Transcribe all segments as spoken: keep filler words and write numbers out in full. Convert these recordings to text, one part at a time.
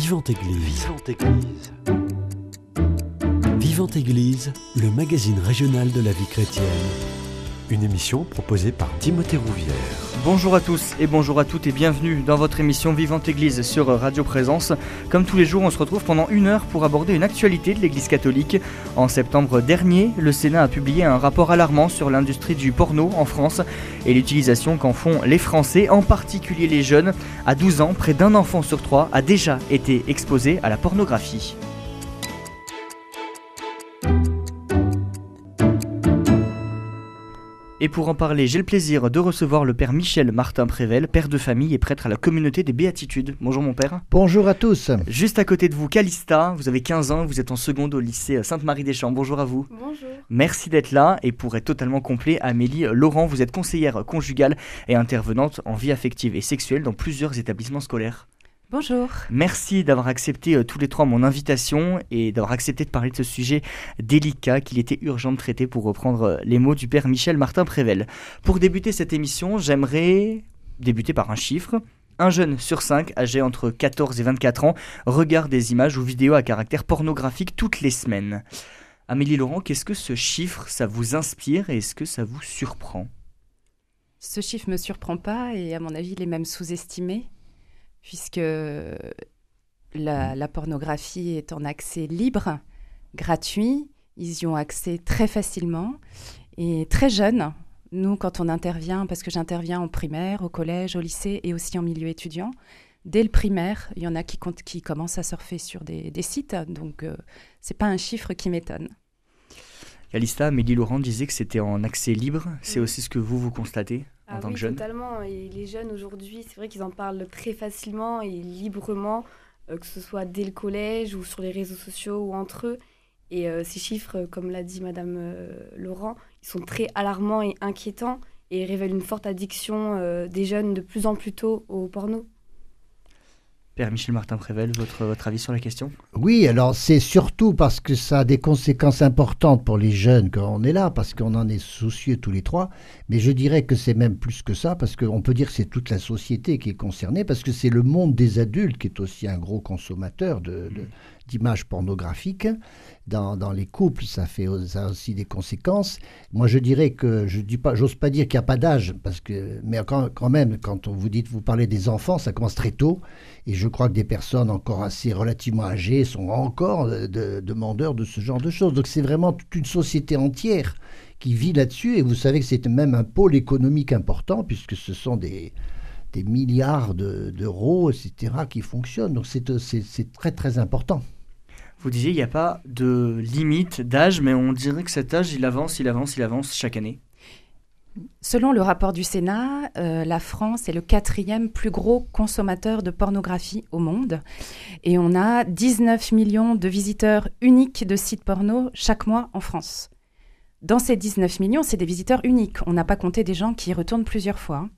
Vivante Eglise. Vivante Eglise. Vivante Eglise, le magazine régional de la vie chrétienne. Une émission proposée par Timothée Rouvière. Bonjour à tous et bonjour à toutes et bienvenue dans votre émission Vivante Eglise sur Radio Présence. Comme tous les jours, on se retrouve pendant une heure pour aborder une actualité de l'Église catholique. En septembre dernier, le Sénat a publié un rapport alarmant sur l'industrie du porno en France et l'utilisation qu'en font les Français, en particulier les jeunes. À douze ans, près d'un enfant sur trois a déjà été exposé à la pornographie. Et pour en parler, j'ai le plaisir de recevoir le père Michel Martin-Prével, père de famille et prêtre à la communauté des Béatitudes. Bonjour mon père. Bonjour à tous. Juste à côté de vous, Calista, vous avez quinze ans, vous êtes en seconde au lycée Sainte-Marie-des-Champs. Bonjour à vous. Bonjour. Merci d'être là. Et pour être totalement complet, Amélie Laurent, vous êtes conseillère conjugale et intervenante en vie affective et sexuelle dans plusieurs établissements scolaires. Bonjour. Merci d'avoir accepté euh, tous les trois mon invitation et d'avoir accepté de parler de ce sujet délicat qu'il était urgent de traiter, pour reprendre euh, les mots du père Michel Martin-Prével. Pour débuter cette émission, j'aimerais débuter par un chiffre. Un jeune sur cinq, âgé entre quatorze et vingt-quatre ans, regarde des images ou vidéos à caractère pornographique toutes les semaines. Amélie Laurent, qu'est-ce que ce chiffre, ça vous inspire et est-ce que ça vous surprend ? Ce chiffre ne me surprend pas et à mon avis, il est même sous-estimé. Puisque la, la pornographie est en accès libre, gratuit, ils y ont accès très facilement et très jeunes. Nous, quand on intervient, parce que j'interviens en primaire, au collège, au lycée et aussi en milieu étudiant, dès le primaire, il y en a qui, comptent, qui commencent à surfer sur des, des sites, donc euh, c'est pas un chiffre qui m'étonne. Calista, Amélie Laurent disait que c'était en accès libre, c'est aussi ce que vous, vous constatez ? En ah tant oui, que jeune. Totalement. Et les jeunes aujourd'hui, c'est vrai qu'ils en parlent très facilement et librement, euh, que ce soit dès le collège ou sur les réseaux sociaux ou entre eux. Et euh, ces chiffres, comme l'a dit Madame euh, Laurent, ils sont très alarmants et inquiétants et révèlent une forte addiction euh, des jeunes de plus en plus tôt au porno. Père Michel Martin-Prével, votre, votre avis sur la question ? Oui, alors c'est surtout parce que ça a des conséquences importantes pour les jeunes quand on est là, parce qu'on en est soucieux tous les trois, mais je dirais que c'est même plus que ça, parce qu'on peut dire que c'est toute la société qui est concernée, parce que c'est le monde des adultes qui est aussi un gros consommateur de, de, d'images pornographiques. Dans, dans les couples, ça fait ça a aussi des conséquences. Moi, je dirais que, je dis pas, j'ose pas dire qu'il n'y a pas d'âge, parce que, mais quand, quand même, quand on vous dit, vous parlez des enfants, ça commence très tôt, et je crois que des personnes encore assez relativement âgées sont encore de, de, demandeurs de ce genre de choses. Donc c'est vraiment toute une société entière qui vit là-dessus, et vous savez que c'est même un pôle économique important, puisque ce sont des... des milliards de, d'euros, et cetera, qui fonctionnent. Donc c'est, c'est, c'est très, très important. Vous disiez, il n'y a pas de limite d'âge, mais on dirait que cet âge, il avance, il avance, il avance chaque année. Selon le rapport du Sénat, euh, la France est le quatrième plus gros consommateur de pornographie au monde. Et on a dix-neuf millions de visiteurs uniques de sites porno chaque mois en France. Dans ces dix-neuf millions, c'est des visiteurs uniques. On n'a pas compté des gens qui y retournent plusieurs fois.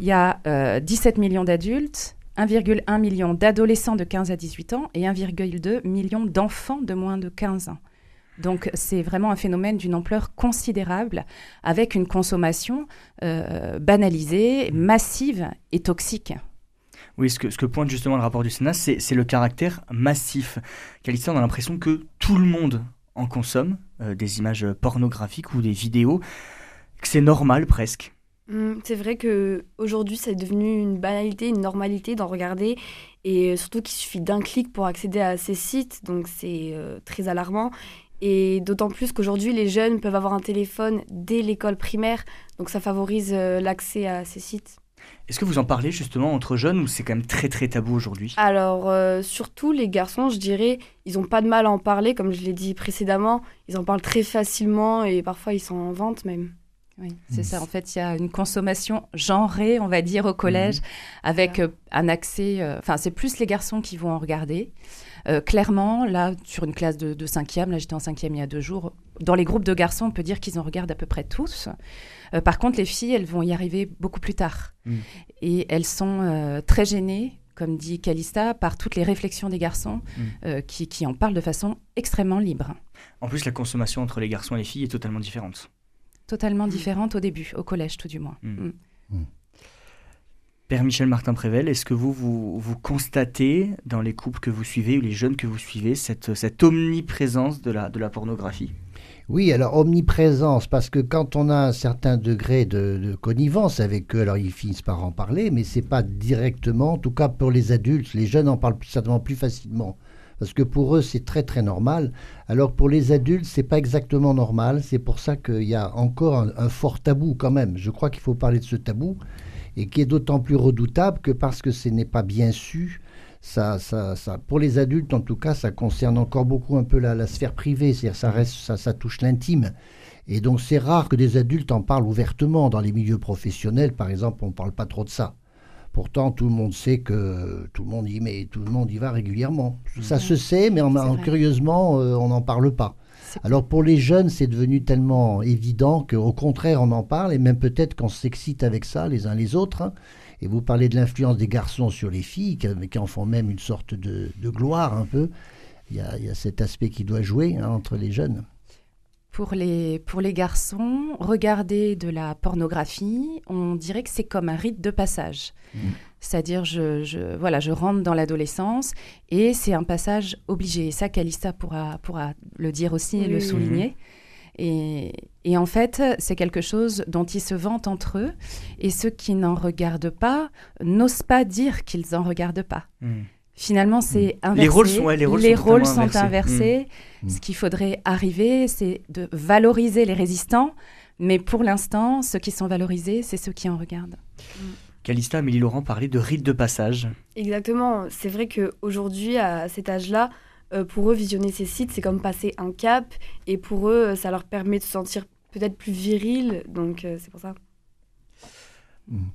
Il y a euh, dix-sept millions d'adultes, un virgule un million d'adolescents de quinze à dix-huit ans et un virgule deux million d'enfants de moins de quinze ans. Donc c'est vraiment un phénomène d'une ampleur considérable, avec une consommation euh, banalisée, massive et toxique. Oui, ce que, ce que pointe justement le rapport du Sénat, c'est, c'est le caractère massif. Calista, on a l'impression que tout le monde en consomme, euh, des images pornographiques ou des vidéos, que c'est normal presque. C'est vrai qu'aujourd'hui, c'est devenu une banalité, une normalité d'en regarder, et surtout qu'il suffit d'un clic pour accéder à ces sites, donc c'est euh, très alarmant, et d'autant plus qu'aujourd'hui, les jeunes peuvent avoir un téléphone dès l'école primaire, donc ça favorise euh, l'accès à ces sites. Est-ce que vous en parlez justement entre jeunes ou c'est quand même très très tabou aujourd'hui ? Alors euh, surtout les garçons, je dirais, ils n'ont pas de mal à en parler, comme je l'ai dit précédemment, ils en parlent très facilement et parfois ils s'en vantent même. Oui, c'est mmh. ça. En fait, il y a une consommation genrée, on va dire, au collège, mmh. avec euh, un accès... Enfin, euh, c'est plus les garçons qui vont en regarder. Euh, clairement, là, sur une classe de, de cinquième, là, j'étais en cinquième il y a deux jours, dans les groupes de garçons, on peut dire qu'ils en regardent à peu près tous. Euh, par contre, les filles, elles vont y arriver beaucoup plus tard. Mmh. Et elles sont euh, très gênées, comme dit Calista, par toutes les réflexions des garçons mmh. euh, qui, qui en parlent de façon extrêmement libre. En plus, la consommation entre les garçons et les filles est totalement différente. Totalement différente au début, au collège tout du moins. Mmh. Mmh. Père Michel Martin-Prével, est-ce que vous, vous, vous constatez dans les couples que vous suivez ou les jeunes que vous suivez cette, cette omniprésence de la, de la pornographie ? Oui, alors omniprésence, parce que quand on a un certain degré de, de connivence avec eux, alors ils finissent par en parler, mais c'est pas directement, en tout cas pour les adultes, les jeunes en parlent certainement plus facilement. Parce que pour eux, c'est très très normal. Alors pour les adultes, c'est pas exactement normal. C'est pour ça qu'il y a encore un, un fort tabou quand même. Je crois qu'il faut parler de ce tabou et qui est d'autant plus redoutable que parce que ce n'est pas bien su, ça, ça, ça, pour les adultes en tout cas, ça concerne encore beaucoup un peu la, la sphère privée. C'est-à-dire ça reste, ça, ça touche l'intime. Et donc c'est rare que des adultes en parlent ouvertement. Dans les milieux professionnels, par exemple, on ne parle pas trop de ça. Pourtant, tout le monde sait que tout le monde y, mais tout le monde y va régulièrement. Mmh. Ça se sait, mais on a, curieusement, euh, on n'en parle pas. Alors pour les jeunes, c'est devenu tellement évident qu'au contraire, on en parle, et même peut-être qu'on s'excite avec ça les uns les autres. Hein. Et vous parlez de l'influence des garçons sur les filles, qui, qui en font même une sorte de, de gloire un peu. Il y a, il y a cet aspect qui doit jouer hein, entre les jeunes. Pour les, pour les garçons, regarder de la pornographie, on dirait que c'est comme un rite de passage. Mmh. C'est-à-dire, je, je, voilà, je rentre dans l'adolescence et c'est un passage obligé. Et ça, Calista pourra, pourra le dire aussi oui. et le souligner. Mmh. Et, et en fait, c'est quelque chose dont ils se vantent entre eux. Et ceux qui n'en regardent pas n'osent pas dire qu'ils n'en regardent pas. Mmh. Finalement, c'est inversé. Les rôles sont, ouais, les rôles les sont, rôles sont inversés. inversés. Mmh. Ce qu'il faudrait arriver, c'est de valoriser les résistants. Mais pour l'instant, ceux qui sont valorisés, c'est ceux qui en regardent. Mmh. Calista, Amélie Laurent parlait de rites de passage. Exactement. C'est vrai qu'aujourd'hui, à cet âge-là, pour eux, visionner ces sites, c'est comme passer un cap. Et pour eux, ça leur permet de se sentir peut-être plus viril. Donc, c'est pour ça.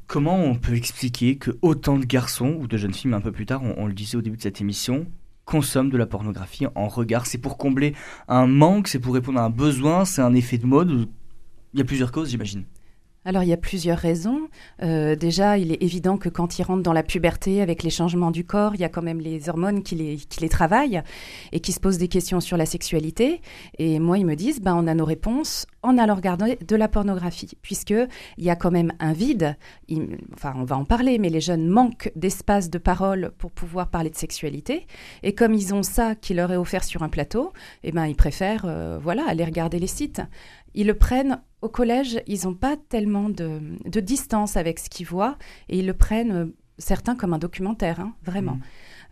Comment on peut expliquer que autant de garçons ou de jeunes filles, mais un peu plus tard, on, on le disait au début de cette émission, consomment de la pornographie en regard? C'est pour combler un manque, c'est pour répondre à un besoin, c'est un effet de mode? Il y a plusieurs causes, j'imagine. Alors, il y a plusieurs raisons. Euh, déjà, il est évident que quand ils rentrent dans la puberté, avec les changements du corps, il y a quand même les hormones qui les, qui les travaillent et qui se posent des questions sur la sexualité. Et moi, ils me disent, bah, on a nos réponses en allant regarder de la pornographie, puisqu'il y a quand même un vide. Il, enfin, on va en parler, mais les jeunes manquent d'espace de parole pour pouvoir parler de sexualité. Et comme ils ont ça qui leur est offert sur un plateau, eh ben, ils préfèrent euh, voilà, aller regarder les sites. Ils le prennent au collège, ils n'ont pas tellement de, de distance avec ce qu'ils voient et ils le prennent, euh, certains, comme un documentaire, hein, vraiment. Mmh.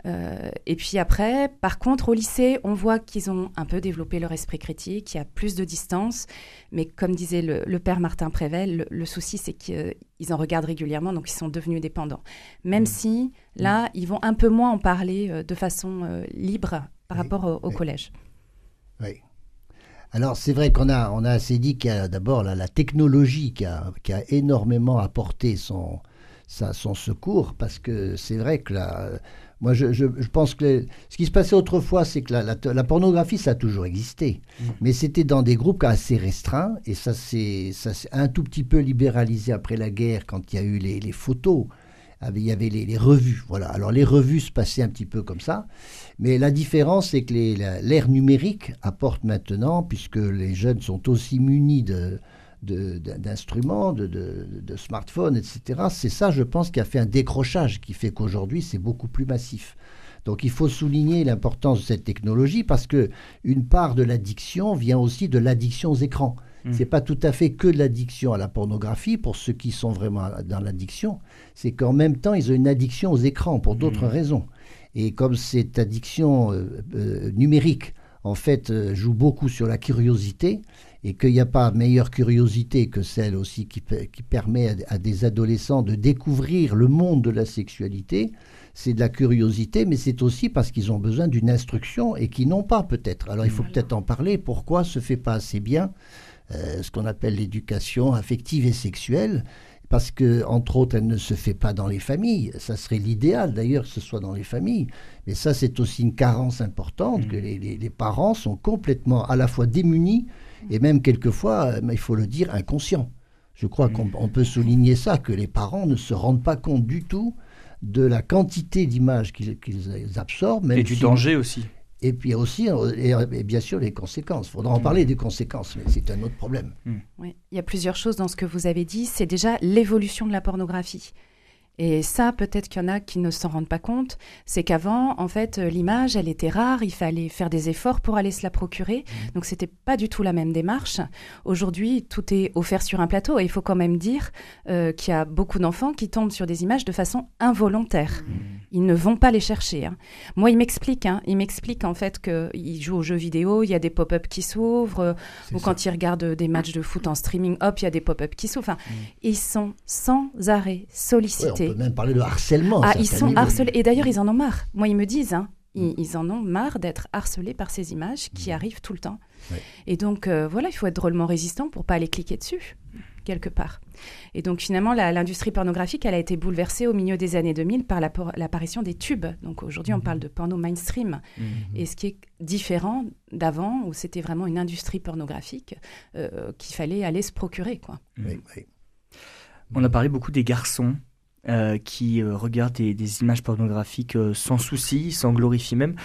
Euh, et puis après, par contre, au lycée, on voit qu'ils ont un peu développé leur esprit critique, il y a plus de distance. Mais comme disait le, le père Martin-Prével, le, le souci, c'est qu'ils en regardent régulièrement, donc ils sont devenus dépendants. Même mmh. si, là, mmh. ils vont un peu moins en parler euh, de façon euh, libre par oui. rapport au, au oui. collège. Oui. Alors c'est vrai qu'on a, on a assez dit qu'il y a d'abord la, la technologie qui a, qui a énormément apporté son, sa, son secours, parce que c'est vrai que la, moi je, je, je pense que les, ce qui se passait autrefois, c'est que la, la, la pornographie, ça a toujours existé, mmh. mais c'était dans des groupes assez restreints, et ça s'est, ça s'est un tout petit peu libéralisé après la guerre quand il y a eu les, les photos. Il y avait les, les revues, voilà. Alors les revues se passaient un petit peu comme ça, mais la différence c'est que les, la, l'ère numérique apporte maintenant, puisque les jeunes sont aussi munis de, de, d'instruments, de, de, de smartphones, et cetera. C'est ça, je pense, qui a fait un décrochage, qui fait qu'aujourd'hui c'est beaucoup plus massif. Donc il faut souligner l'importance de cette technologie, parce que une part de l'addiction vient aussi de l'addiction aux écrans. C'est pas tout à fait que de l'addiction à la pornographie, pour ceux qui sont vraiment dans l'addiction. C'est qu'en même temps, ils ont une addiction aux écrans pour d'autres mmh. raisons. Et comme cette addiction euh, euh, numérique, en fait, euh, joue beaucoup sur la curiosité, et qu'il n'y a pas meilleure curiosité que celle aussi qui, qui permet à, à des adolescents de découvrir le monde de la sexualité, c'est de la curiosité, mais c'est aussi parce qu'ils ont besoin d'une instruction et qu'ils n'ont pas peut-être. Alors, il faut voilà. peut-être en parler. Pourquoi se fait pas assez bien Euh, ce qu'on appelle l'éducation affective et sexuelle, parce que, entre autres, elle ne se fait pas dans les familles. Ça serait l'idéal, d'ailleurs, que ce soit dans les familles. Mais ça, c'est aussi une carence importante, mmh. que les, les, les parents sont complètement à la fois démunis et même quelquefois, euh, il faut le dire, inconscients. Je crois mmh. qu'on on peut souligner ça, que les parents ne se rendent pas compte du tout de la quantité d'images qu'ils, qu'ils absorbent. Même et du si danger on... aussi. Et puis aussi, et, et bien sûr, les conséquences. Il faudra en parler des conséquences, mais c'est un autre problème. Mmh. Oui. Il y a plusieurs choses dans ce que vous avez dit. C'est déjà l'évolution de la pornographie. Et ça, peut-être qu'il y en a qui ne s'en rendent pas compte, c'est qu'avant, en fait, l'image, elle était rare, il fallait faire des efforts pour aller se la procurer, donc c'était pas du tout la même démarche. Aujourd'hui, tout est offert sur un plateau, et il faut quand même dire euh, qu'il y a beaucoup d'enfants qui tombent sur des images de façon involontaire. Mmh. Ils ne vont pas les chercher. Hein. Moi, ils m'expliquent, hein, ils m'expliquent en fait qu'ils jouent aux jeux vidéo, il y a des pop-up qui s'ouvrent, euh, ou ça. Quand ils regardent des matchs de foot en streaming, hop, il y a des pop-up qui s'ouvrent. Enfin, mmh. Ils sont sans arrêt sollicités. Ouais, on peut même parler de harcèlement. Ah, ils sont harcelés. Et d'ailleurs, ils en ont marre. Moi, ils me disent, hein, ils, ils en ont marre d'être harcelés par ces images qui arrivent tout le temps. Ouais. Et donc, euh, voilà, il faut être drôlement résistant pour ne pas aller cliquer dessus, quelque part. Et donc, finalement, la, l'industrie pornographique, elle a été bouleversée au milieu des années deux mille par la por- l'apparition des tubes. Donc, aujourd'hui, mmh. on parle de porno mainstream. Mmh. Et ce qui est différent d'avant, où c'était vraiment une industrie pornographique euh, qu'il fallait aller se procurer, quoi. Mmh. Oui, oui. On a parlé beaucoup des garçons. Euh, qui euh, regardent des, des images pornographiques euh, sans souci, sans glorifie même.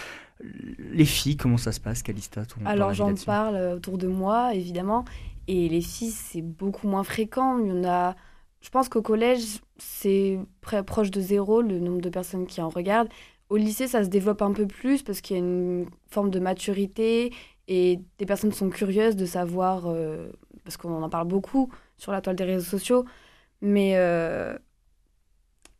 Les filles, comment ça se passe, Calista? Alors j'en parle autour de moi, évidemment. Et les filles, c'est beaucoup moins fréquent. Il y en a... Je pense qu'au collège, c'est près, proche de zéro, le nombre de personnes qui en regardent. Au lycée, ça se développe un peu plus parce qu'il y a une forme de maturité et des personnes sont curieuses de savoir, euh, parce qu'on en parle beaucoup sur la toile des réseaux sociaux, mais... Euh,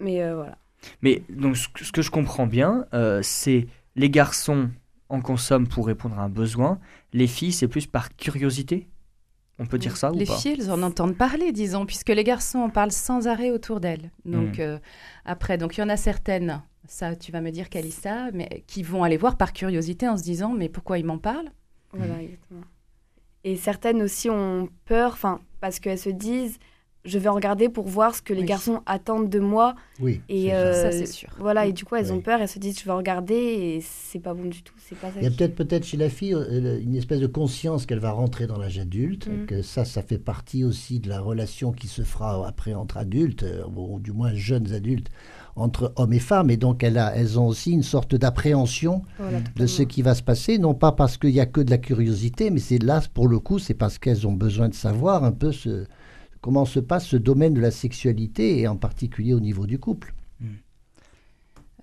Mais euh, voilà. Mais donc, ce que je comprends bien, euh, c'est les garçons en consomment pour répondre à un besoin. Les filles, c'est plus par curiosité. On peut dire ça ou pas ? Les filles, elles en entendent parler, disons, puisque les garçons en parlent sans arrêt autour d'elles. Donc, mmh. euh, après, donc il y en a certaines, ça tu vas me dire, Calista, mais qui vont aller voir par curiosité en se disant, mais pourquoi ils m'en parlent ? Voilà, exactement. Et certaines aussi ont peur, enfin, parce qu'elles se disent... Je vais en regarder pour voir ce que les oui. garçons attendent de moi. Oui, et c'est euh, ça, c'est sûr. Voilà, et du coup, elles oui. ont peur, elles se disent, je vais en regarder, et c'est pas bon du tout. C'est pas ça. Il y a qui... peut-être, peut-être chez la fille une espèce de conscience qu'elle va rentrer dans l'âge adulte, mm. que ça, ça fait partie aussi de la relation qui se fera après entre adultes, ou du moins jeunes adultes, entre hommes et femmes, et donc elle a, elles ont aussi une sorte d'appréhension voilà, de ce qui va se passer, non pas parce qu'il n'y a que de la curiosité, mais c'est là, pour le coup, c'est parce qu'elles ont besoin de savoir un peu ce... Comment se passe ce domaine de la sexualité, et en particulier au niveau du couple ? Il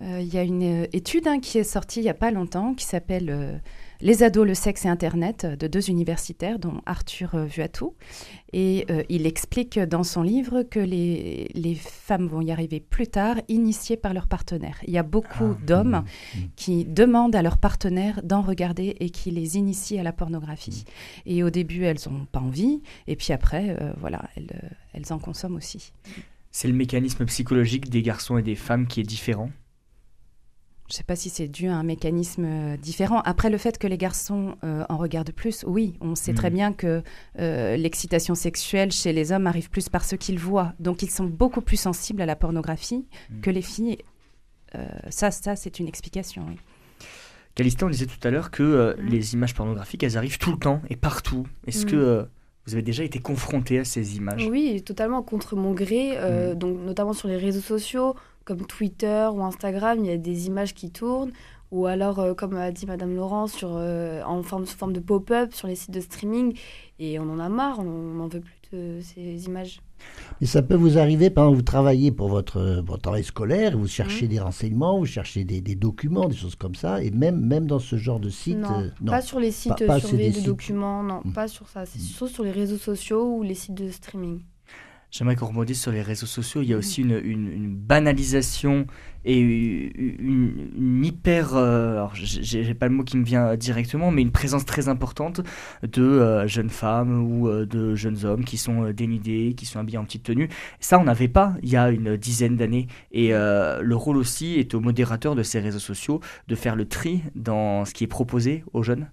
mmh. euh, y a une euh, étude hein, qui est sortie il n'y a pas longtemps, qui s'appelle euh, « Les ados, le sexe et Internet » de deux universitaires, dont Arthur euh, Vuatoux. Et euh, il explique dans son livre que les, les femmes vont y arriver plus tard, initiées par leur partenaire. Il y a beaucoup ah, d'hommes mm, mm. qui demandent à leur partenaire d'en regarder et qui les initient à la pornographie. Mm. Et au début, elles n'ont pas envie. Et puis après, euh, voilà, elles, elles en consomment aussi. C'est le mécanisme psychologique des garçons et des femmes qui est différent ? Je ne sais pas si c'est dû à un mécanisme euh, différent. Après, le fait que les garçons euh, en regardent plus, oui, on sait mmh. très bien que euh, l'excitation sexuelle chez les hommes arrive plus par ce qu'ils voient. Donc, ils sont beaucoup plus sensibles à la pornographie mmh. que les filles. Euh, ça, ça, c'est une explication, oui. Calista, on disait tout à l'heure que euh, mmh. les images pornographiques, elles arrivent tout le temps et partout. Est-ce mmh. que euh, vous avez déjà été confrontée à ces images ? Oui, totalement, contre mon gré, euh, mmh. donc, notamment sur les réseaux sociaux, comme Twitter ou Instagram, il y a des images qui tournent, ou alors, euh, comme a dit Madame Laurent, sur, euh, en forme, sous forme de pop-up sur les sites de streaming, et on en a marre, on n'en veut plus de ces images. Mais ça peut vous arriver, pendant que vous travaillez pour votre, votre travail scolaire, vous cherchez mmh. des renseignements, vous cherchez des, des documents, des choses comme ça, et même, même dans ce genre de site... Non, euh, non pas sur les sites pas, pas surveillés de sites... documents, non, mmh. pas sur ça, c'est mmh. surtout sur les réseaux sociaux ou les sites de streaming. J'aimerais qu'on rebondisse sur les réseaux sociaux. Il y a aussi une, une, une banalisation et une, une hyper... Euh, alors, j'ai, j'ai pas le mot qui me vient directement, mais une présence très importante de euh, jeunes femmes ou euh, de jeunes hommes qui sont euh, dénudés, qui sont habillés en petite tenue. Ça, on n'avait pas il y a une dizaine d'années. Et euh, le rôle aussi est au modérateur de ces réseaux sociaux de faire le tri dans ce qui est proposé aux jeunes.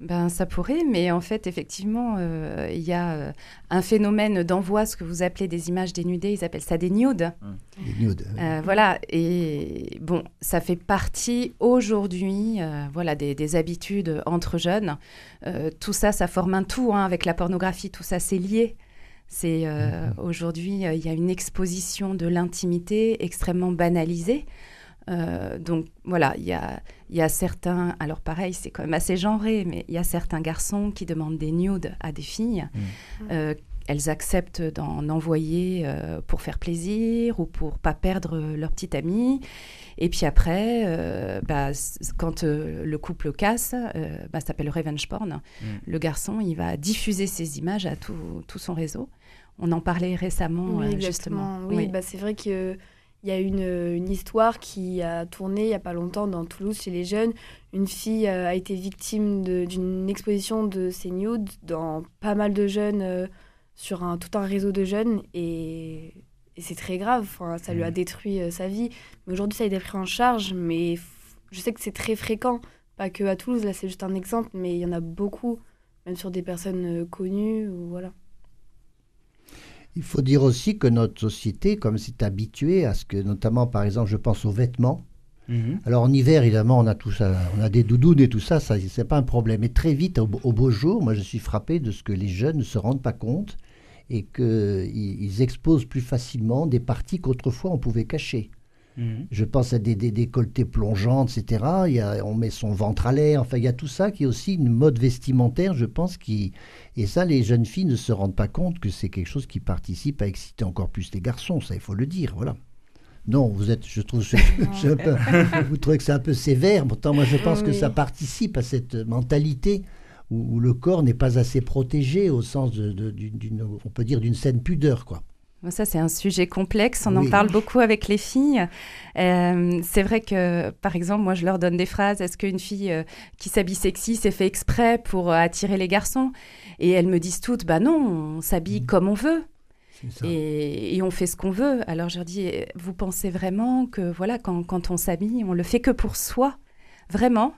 Ben, ça pourrait, mais en fait, effectivement, euh, y a euh, un phénomène d'envoi, ce que vous appelez des images dénudées, ils appellent ça des nudes. Des nudes. Euh, voilà, et bon, ça fait partie aujourd'hui euh, voilà, des, des habitudes entre jeunes. Euh, tout ça, ça forme un tout hein, avec la pornographie, tout ça, c'est lié. C'est, euh, mmh. Aujourd'hui, euh, y a une exposition de l'intimité extrêmement banalisée. Euh, donc voilà, il y a, y a certains, alors pareil, c'est quand même assez genré, mais il y a certains garçons qui demandent des nudes à des filles, mmh. euh, elles acceptent d'en envoyer euh, pour faire plaisir ou pour pas perdre leur petite amie. Et puis après, euh, bah, quand euh, le couple casse, euh, bah, ça s'appelle revenge porn. Mmh. Le garçon, il va diffuser ses images à tout, tout son réseau. On en parlait récemment, oui, euh, justement. Oui, oui. Bah, c'est vrai que... Il y a une, une histoire qui a tourné il n'y a pas longtemps dans Toulouse chez les jeunes. Une fille euh, a été victime de, d'une exposition de ses nudes dans pas mal de jeunes, euh, sur un, tout un réseau de jeunes. Et, et c'est très grave, enfin, ça lui a détruit euh, sa vie. Mais aujourd'hui, ça a été pris en charge, mais f- je sais que c'est très fréquent. Pas qu'à Toulouse, là c'est juste un exemple, mais il y en a beaucoup, même sur des personnes euh, connues. Ou, voilà. Il faut dire aussi que notre société, comme c'est habitué à ce que, notamment, par exemple, je pense aux vêtements. Mmh. Alors, en hiver, évidemment, on a tout ça, on a des doudounes et tout ça, ça c'est pas un problème. Et très vite, au, au beau jour, moi, je suis frappé de ce que les jeunes ne se rendent pas compte et qu'ils ils exposent plus facilement des parties qu'autrefois on pouvait cacher. Mmh. Je pense à des, des, des décolletés plongeantes, et cetera. Il y a, on met son ventre à l'air. Enfin, il y a tout ça qui est aussi une mode vestimentaire, je pense. Qui, et ça, les jeunes filles ne se rendent pas compte que c'est quelque chose qui participe à exciter encore plus les garçons. Ça, il faut le dire, voilà. Non, vous êtes, je trouve, je, je, peu, vous trouvez que c'est un peu sévère. Pourtant, moi, je pense oui. que ça participe à cette mentalité où, où le corps n'est pas assez protégé au sens de, de, d'une, d'une, on peut dire, d'une saine pudeur, quoi. Ça, c'est un sujet complexe. On oui. en parle beaucoup avec les filles. Euh, c'est vrai que, par exemple, moi, je leur donne des phrases. Est-ce qu'une fille euh, qui s'habille sexy s'est fait exprès pour euh, attirer les garçons ? Et elles me disent toutes, bah non, on s'habille mmh. comme on veut. Et, et on fait ce qu'on veut. Alors, je leur dis, vous pensez vraiment que, voilà, quand, quand on s'habille, on le fait que pour soi, vraiment ?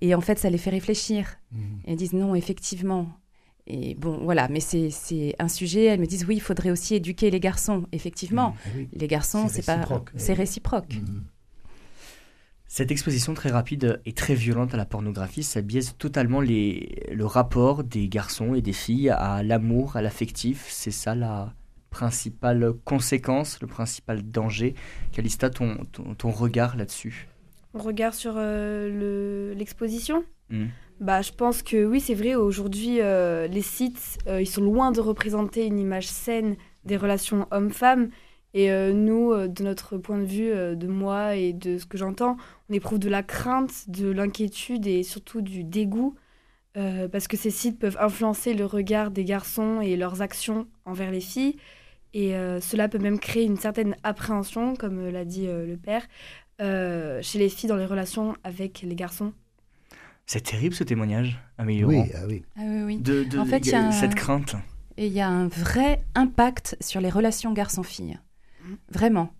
Et en fait, ça les fait réfléchir. Mmh. Et elles disent, non, effectivement. Et bon, voilà, mais c'est, c'est un sujet. Elles me disent, oui, il faudrait aussi éduquer les garçons. Effectivement, mmh, oui. les garçons, c'est, c'est réciproque. Pas, c'est réciproque. Mmh. Cette exposition très rapide et très violente à la pornographie, ça biaise totalement les, le rapport des garçons et des filles à l'amour, à l'affectif. C'est ça la principale conséquence, le principal danger. Calista, ton, ton, ton regard là-dessus ? Mon regard sur euh, le, l'exposition ? Mmh. Bah, je pense que oui, c'est vrai, aujourd'hui, euh, les sites, euh, ils sont loin de représenter une image saine des relations hommes-femmes. Et euh, nous, euh, de notre point de vue, euh, de moi et de ce que j'entends, on éprouve de la crainte, de l'inquiétude et surtout du dégoût, euh, parce que ces sites peuvent influencer le regard des garçons et leurs actions envers les filles. Et euh, cela peut même créer une certaine appréhension, comme l'a dit euh, le père, euh, chez les filles dans les relations avec les garçons. C'est terrible ce témoignage, Amélie Laurent. Oui, ah oui. Ah oui, oui. De, de en fait, y a un, cette crainte. Et il y a un vrai impact sur les relations garçons-filles, mmh. vraiment.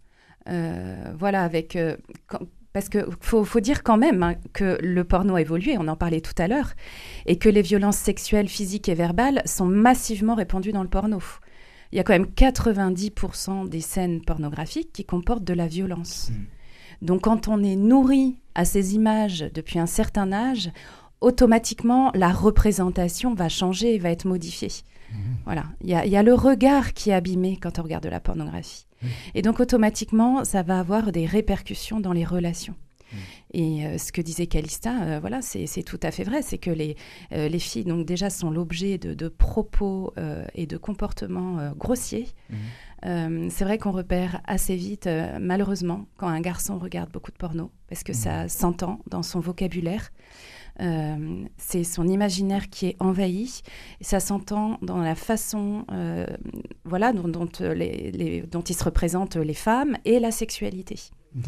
Euh, voilà, avec euh, quand, parce que faut, faut dire quand même hein, que le porno a évolué, on en parlait tout à l'heure, et que les violences sexuelles, physiques et verbales sont massivement répandues dans le porno. Il y a quand même quatre-vingt-dix pour cent des scènes pornographiques qui comportent de la violence. Mmh. Donc, quand on est nourri à ces images depuis un certain âge, automatiquement, la représentation va changer et va être modifiée. Mmh. Voilà. Il y a, y a le regard qui est abîmé quand on regarde de la pornographie. Mmh. Et donc, automatiquement, ça va avoir des répercussions dans les relations. Mmh. Et euh, ce que disait Calista, euh, voilà, c'est, c'est tout à fait vrai. C'est que les, euh, les filles, donc, déjà, sont l'objet de, de propos euh, et de comportements euh, grossiers. Mmh. Euh, c'est vrai qu'on repère assez vite, euh, malheureusement, quand un garçon regarde beaucoup de porno, parce que mmh. ça s'entend dans son vocabulaire. Euh, c'est son imaginaire qui est envahi. Et ça s'entend dans la façon euh, voilà, dont, dont, les, les, dont il se représente les femmes et la sexualité. Mmh.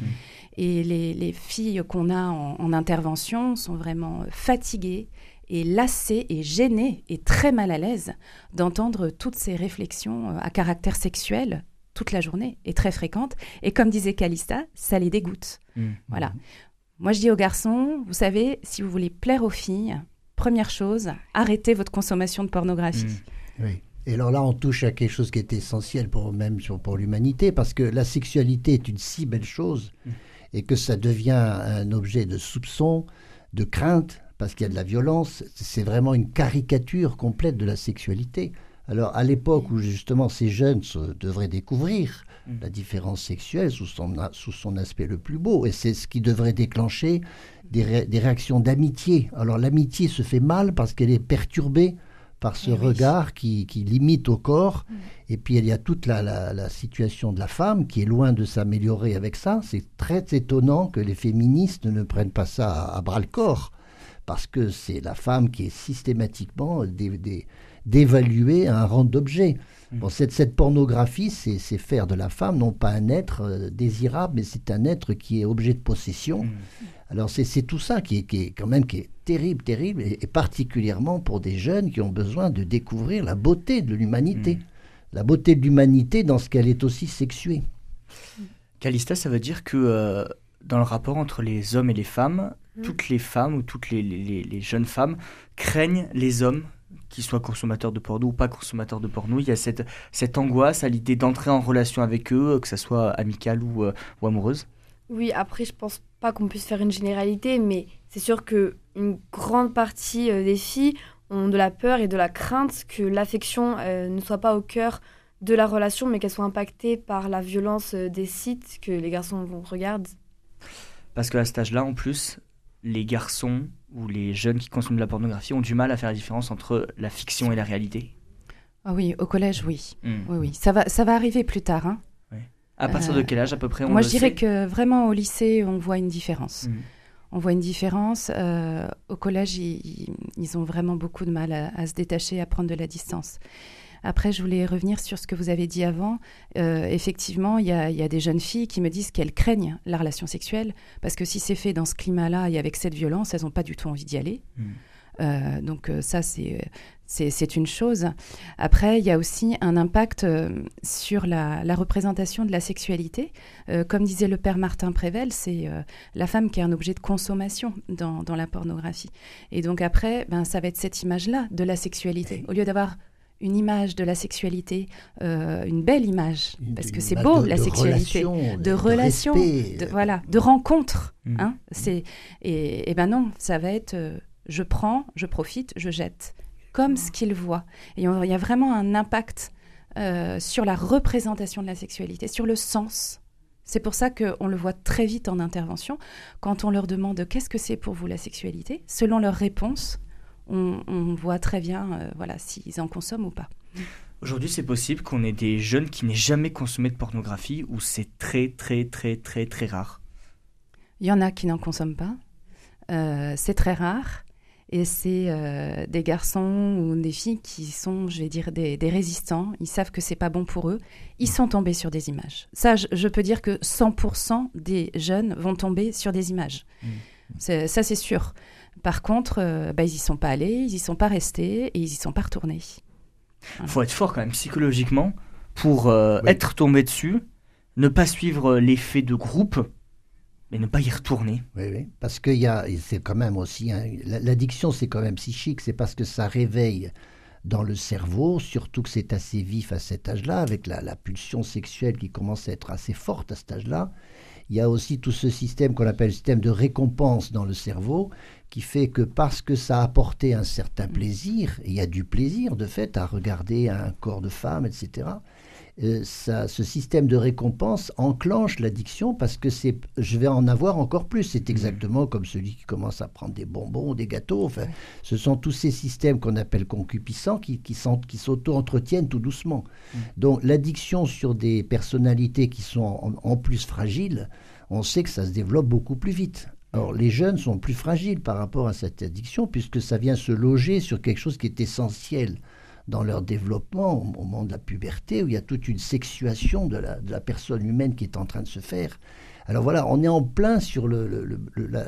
Et les, les filles qu'on a en, en intervention sont vraiment fatiguées et lassées et gênées et très mal à l'aise d'entendre toutes ces réflexions à caractère sexuel toute la journée et très fréquentes. Et comme disait Calista, ça les dégoûte. Mmh. Voilà. Moi, je dis aux garçons, vous savez, si vous voulez plaire aux filles, première chose, arrêtez votre consommation de pornographie. Mmh. Oui. Et alors là, on touche à quelque chose qui est essentiel pour, même pour l'humanité, parce que la sexualité est une si belle chose mmh. et que ça devient un objet de soupçon, de crainte, parce qu'il y a de la violence. C'est vraiment une caricature complète de la sexualité. Alors, à l'époque où justement ces jeunes se, devraient découvrir mmh. la différence sexuelle sous son, sous son aspect le plus beau, et c'est ce qui devrait déclencher des, ré, des réactions d'amitié. Alors, l'amitié se fait mal parce qu'elle est perturbée par ce oui. regard qui, qui limite au corps. Oui. Et puis, il y a toute la, la, la situation de la femme qui est loin de s'améliorer avec ça. C'est très étonnant que les féministes ne prennent pas ça à, à bras-le-corps, parce que c'est la femme qui est systématiquement dé, dé, dévaluée à un rang d'objet. Oui. Bon, cette, cette pornographie, c'est, c'est faire de la femme, non pas un être désirable, mais c'est un être qui est objet de possession. Oui. Alors c'est, c'est tout ça qui est, qui est quand même qui est terrible, terrible, et, et particulièrement pour des jeunes qui ont besoin de découvrir la beauté de l'humanité. Mmh. La beauté de l'humanité dans ce qu'elle est aussi sexuée. Calista, ça veut dire que euh, dans le rapport entre les hommes et les femmes, mmh. toutes les femmes ou toutes les, les, les jeunes femmes craignent les hommes, qu'ils soient consommateurs de porno ou pas consommateurs de porno. Il y a cette, cette angoisse à l'idée d'entrer en relation avec eux, que ça soit amicale ou, euh, ou amoureuse. Oui, après je pense pas qu'on puisse faire une généralité, mais c'est sûr qu'une grande partie euh, des filles ont de la peur et de la crainte que l'affection euh, ne soit pas au cœur de la relation, mais qu'elle soit impactée par la violence euh, des sites que les garçons regardent. Parce qu'à cet âge-là, en plus, les garçons ou les jeunes qui consomment de la pornographie ont du mal à faire la différence entre la fiction et la réalité. Ah oui, au collège, oui. Mmh. Oui, oui. Ça va, ça va arriver plus tard, hein. À partir de quel âge à peu près on Moi, le je dirais sait. que vraiment au lycée, on voit une différence. Mmh. On voit une différence. Euh, au collège, ils, ils ont vraiment beaucoup de mal à, à se détacher, à prendre de la distance. Après, je voulais revenir sur ce que vous avez dit avant. Euh, effectivement, il y, y a des jeunes filles qui me disent qu'elles craignent la relation sexuelle parce que si c'est fait dans ce climat-là et avec cette violence, elles n'ont pas du tout envie d'y aller. Mmh. Euh, donc ça, c'est, c'est, c'est une chose. Après, il y a aussi un impact euh, sur la, la représentation de la sexualité. Euh, comme disait le père Martin-Prével, c'est euh, la femme qui est un objet de consommation dans, dans la pornographie. Et donc après, ben, ça va être cette image-là de la sexualité. Au lieu d'avoir une image de la sexualité, euh, une belle image, une, parce que c'est beau de, la de sexualité, relation, de, de relations, de, voilà, de rencontres. Mmh. Hein, c'est, et, et ben non, ça va être... Euh, je prends, je profite, je jette, comme ce qu'ils voient. Et il y a vraiment un impact euh, sur la représentation de la sexualité, sur le sens. C'est pour ça qu'on le voit très vite en intervention. Quand on leur demande « qu'est-ce que c'est pour vous la sexualité ?», selon leur réponse, on, on voit très bien euh, voilà, s'ils en consomment ou pas. Aujourd'hui, c'est possible qu'on ait des jeunes qui n'aient jamais consommé de pornographie ou c'est très, très, très, très, très rare. Il y en a qui n'en consomment pas. Euh, c'est très rare. Et c'est euh, des garçons ou des filles qui sont, je vais dire, des, des résistants. Ils savent que c'est pas bon pour eux. Ils sont tombés sur des images. Ça, je, je peux dire que cent pour cent des jeunes vont tomber sur des images. Mmh. C'est, ça, c'est sûr. Par contre, euh, bah, ils y sont pas allés, ils y sont pas restés et ils y sont pas retournés. Voilà. Faut être fort quand même psychologiquement pour euh, oui. être tombé dessus, ne pas suivre l'effet de groupe. Mais ne pas y retourner. Oui, oui. Parce que y a, c'est quand même aussi... Hein, l'addiction, c'est quand même psychique. C'est parce que ça réveille dans le cerveau, surtout que c'est assez vif à cet âge-là, avec la, la pulsion sexuelle qui commence à être assez forte à cet âge-là. Il y a aussi tout ce système qu'on appelle le système de récompense dans le cerveau, qui fait que parce que ça a apporté un certain plaisir, et il y a du plaisir, de fait, à regarder un corps de femme, et cetera, Euh, ça, ce système de récompense enclenche l'addiction parce que c'est, je vais en avoir encore plus. C'est exactement mmh. comme celui qui commence à prendre des bonbons, des gâteaux. Enfin, mmh. ce sont tous ces systèmes qu'on appelle concupiscents qui, qui, sont, qui s'auto-entretiennent tout doucement. Mmh. Donc l'addiction sur des personnalités qui sont en, en plus fragiles, on sait que ça se développe beaucoup plus vite. Alors, les jeunes sont plus fragiles par rapport à cette addiction puisque ça vient se loger sur quelque chose qui est essentiel dans leur développement au moment de la puberté, où il y a toute une sexuation de la, de la personne humaine qui est en train de se faire. Alors voilà, on est en plein sur le, le, le, la,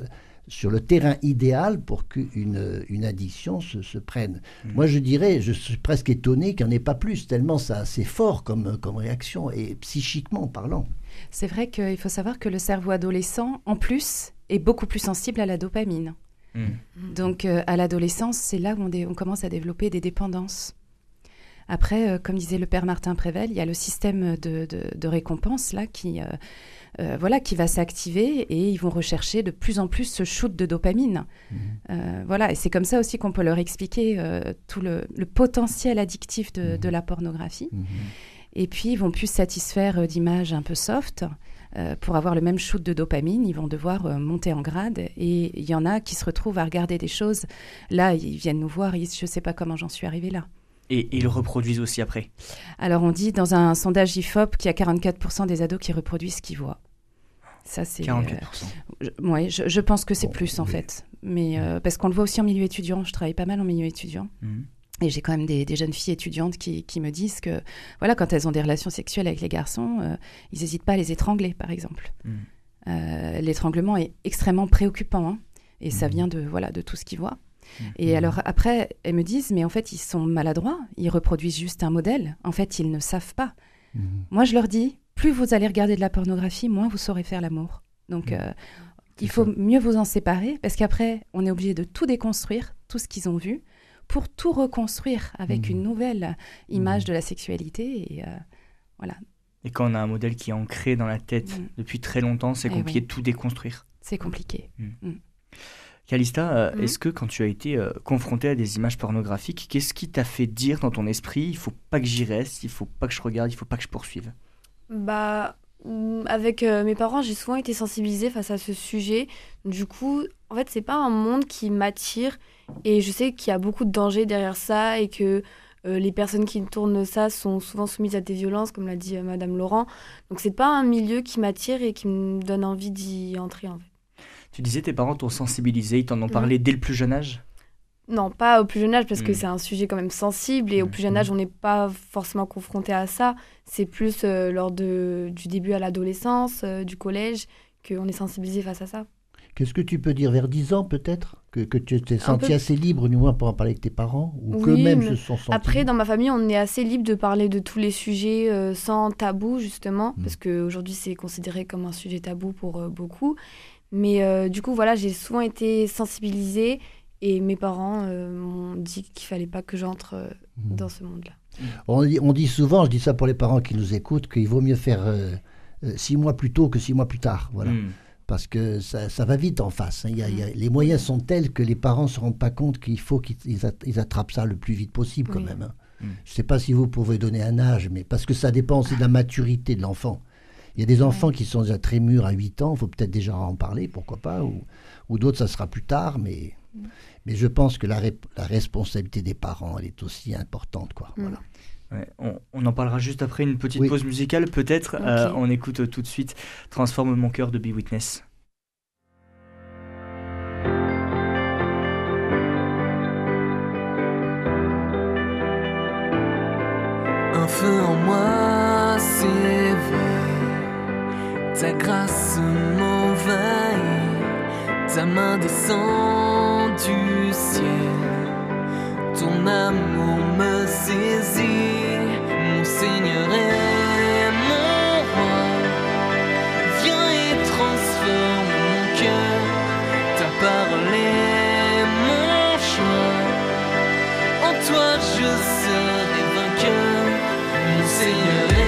sur le terrain idéal pour qu'une une addiction se, se prenne. Mmh. Moi, je dirais, je suis presque étonné qu'il n'y en ait pas plus, tellement c'est assez fort comme, comme réaction, et psychiquement parlant. C'est vrai qu'il faut savoir que le cerveau adolescent, en plus, est beaucoup plus sensible à la dopamine. Mmh. Donc, euh, à l'adolescence, c'est là où on, dé- on commence à développer des dépendances. Après, euh, comme disait le père Martin-Prével, il y a le système de, de, de récompense là, qui, euh, euh, voilà, qui va s'activer et ils vont rechercher de plus en plus ce shoot de dopamine. Mmh. Euh, voilà. Et c'est comme ça aussi qu'on peut leur expliquer euh, tout le, le potentiel addictif de, mmh. de la pornographie. Mmh. Et puis, ils vont plus se satisfaire euh, d'images un peu soft, euh, pour avoir le même shoot de dopamine, ils vont devoir euh, monter en grade. Et il y en a qui se retrouvent à regarder des choses. Là, ils viennent nous voir, ils disent « je ne sais pas comment j'en suis arrivée là ». Et ils le reproduisent aussi après. Alors on dit dans un sondage I F O P qu'il y a quarante-quatre pour cent des ados qui reproduisent ce qu'ils voient. Ça, c'est, quarante-quatre pour cent euh, je, ouais, je, je pense que c'est bon, plus en oui. fait. Mais, euh, parce qu'on le voit aussi en milieu étudiant. Je travaille pas mal en milieu étudiant. Mmh. Et j'ai quand même des, des jeunes filles étudiantes qui, qui me disent que voilà, quand elles ont des relations sexuelles avec les garçons, euh, ils n'hésitent pas à les étrangler, par exemple. Mmh. Euh, l'étranglement est extrêmement préoccupant. Hein, et mmh. ça vient de, voilà, de tout ce qu'ils voient. Et mmh. alors après, elles me disent, mais en fait, ils sont maladroits, ils reproduisent juste un modèle. En fait, ils ne savent pas. Mmh. Moi, je leur dis, plus vous allez regarder de la pornographie, moins vous saurez faire l'amour. Donc, mmh. euh, il faut ça. mieux vous en séparer, parce qu'après, on est obligé de tout déconstruire, tout ce qu'ils ont vu, pour tout reconstruire avec mmh. une nouvelle image mmh. de la sexualité. Et, euh, voilà. et quand on a un modèle qui est ancré dans la tête mmh. depuis très longtemps, c'est compliqué de oui. tout déconstruire. C'est compliqué. Mmh. Mmh. Calista, mmh. est-ce que quand tu as été euh, confrontée à des images pornographiques, qu'est-ce qui t'a fait dire dans ton esprit « il faut pas que j'y reste, il faut pas que je regarde, il faut pas que je poursuive » Bah, avec euh, mes parents, j'ai souvent été sensibilisée face à ce sujet. Du coup, en fait, c'est pas un monde qui m'attire et je sais qu'il y a beaucoup de dangers derrière ça et que euh, les personnes qui tournent ça sont souvent soumises à des violences, comme l'a dit euh, Madame Laurent. Donc, c'est pas un milieu qui m'attire et qui me donne envie d'y entrer, en fait. Tu disais tes parents t'ont sensibilisé, ils t'en ont parlé mmh. dès le plus jeune âge ? Non, pas au plus jeune âge, parce mmh. que c'est un sujet quand même sensible, et mmh. au plus jeune âge, on n'est pas forcément confronté à ça. C'est plus euh, lors de, du début à l'adolescence, euh, du collège, qu'on est sensibilisé face à ça. Qu'est-ce que tu peux dire vers dix ans peut-être ? Que, que tu t'es senti peu... assez libre, du moins, pour en parler avec tes parents, ou oui, qu'eux-mêmes se sont sentis. Après, dans ma famille, on est assez libre de parler de tous les sujets euh, sans tabou, justement, mmh. parce qu'aujourd'hui, c'est considéré comme un sujet tabou pour euh, beaucoup. Mais euh, du coup, voilà, j'ai souvent été sensibilisée et mes parents euh, m'ont dit qu'il ne fallait pas que j'entre euh, mmh. dans ce monde-là. On dit, on dit souvent, je dis ça pour les parents qui nous écoutent, qu'il vaut mieux faire euh, six mois plus tôt que six mois plus tard. Voilà. Mmh. Parce que ça, ça va vite en face. Hein. Il y a, mmh. il y a, les moyens sont tels que les parents ne se rendent pas compte qu'il faut qu'ils at- ils attrapent ça le plus vite possible quand oui. même. Hein. Mmh. Je ne sais pas si vous pouvez donner un âge, mais parce que ça dépend aussi de la maturité de l'enfant. Il y a des enfants ouais. qui sont déjà très mûrs à huit ans, il faut peut-être déjà en parler, pourquoi pas, ou, ou d'autres, ça sera plus tard, mais, mm. mais je pense que la, ré, la responsabilité des parents, elle est aussi importante, quoi, mm. voilà. Ouais, on, on en parlera juste après une petite oui. pause musicale, peut-être, okay. euh, on écoute tout de suite « Transforme mon cœur » de Be Witness. Un feu en moi s'éveille. Ta grâce m'envahit, ta main descend du ciel, ton amour me saisit, mon Seigneur est mon roi, viens et transforme mon cœur, ta parole est mon choix, en toi je serai vainqueur, mon Seigneur est transforme.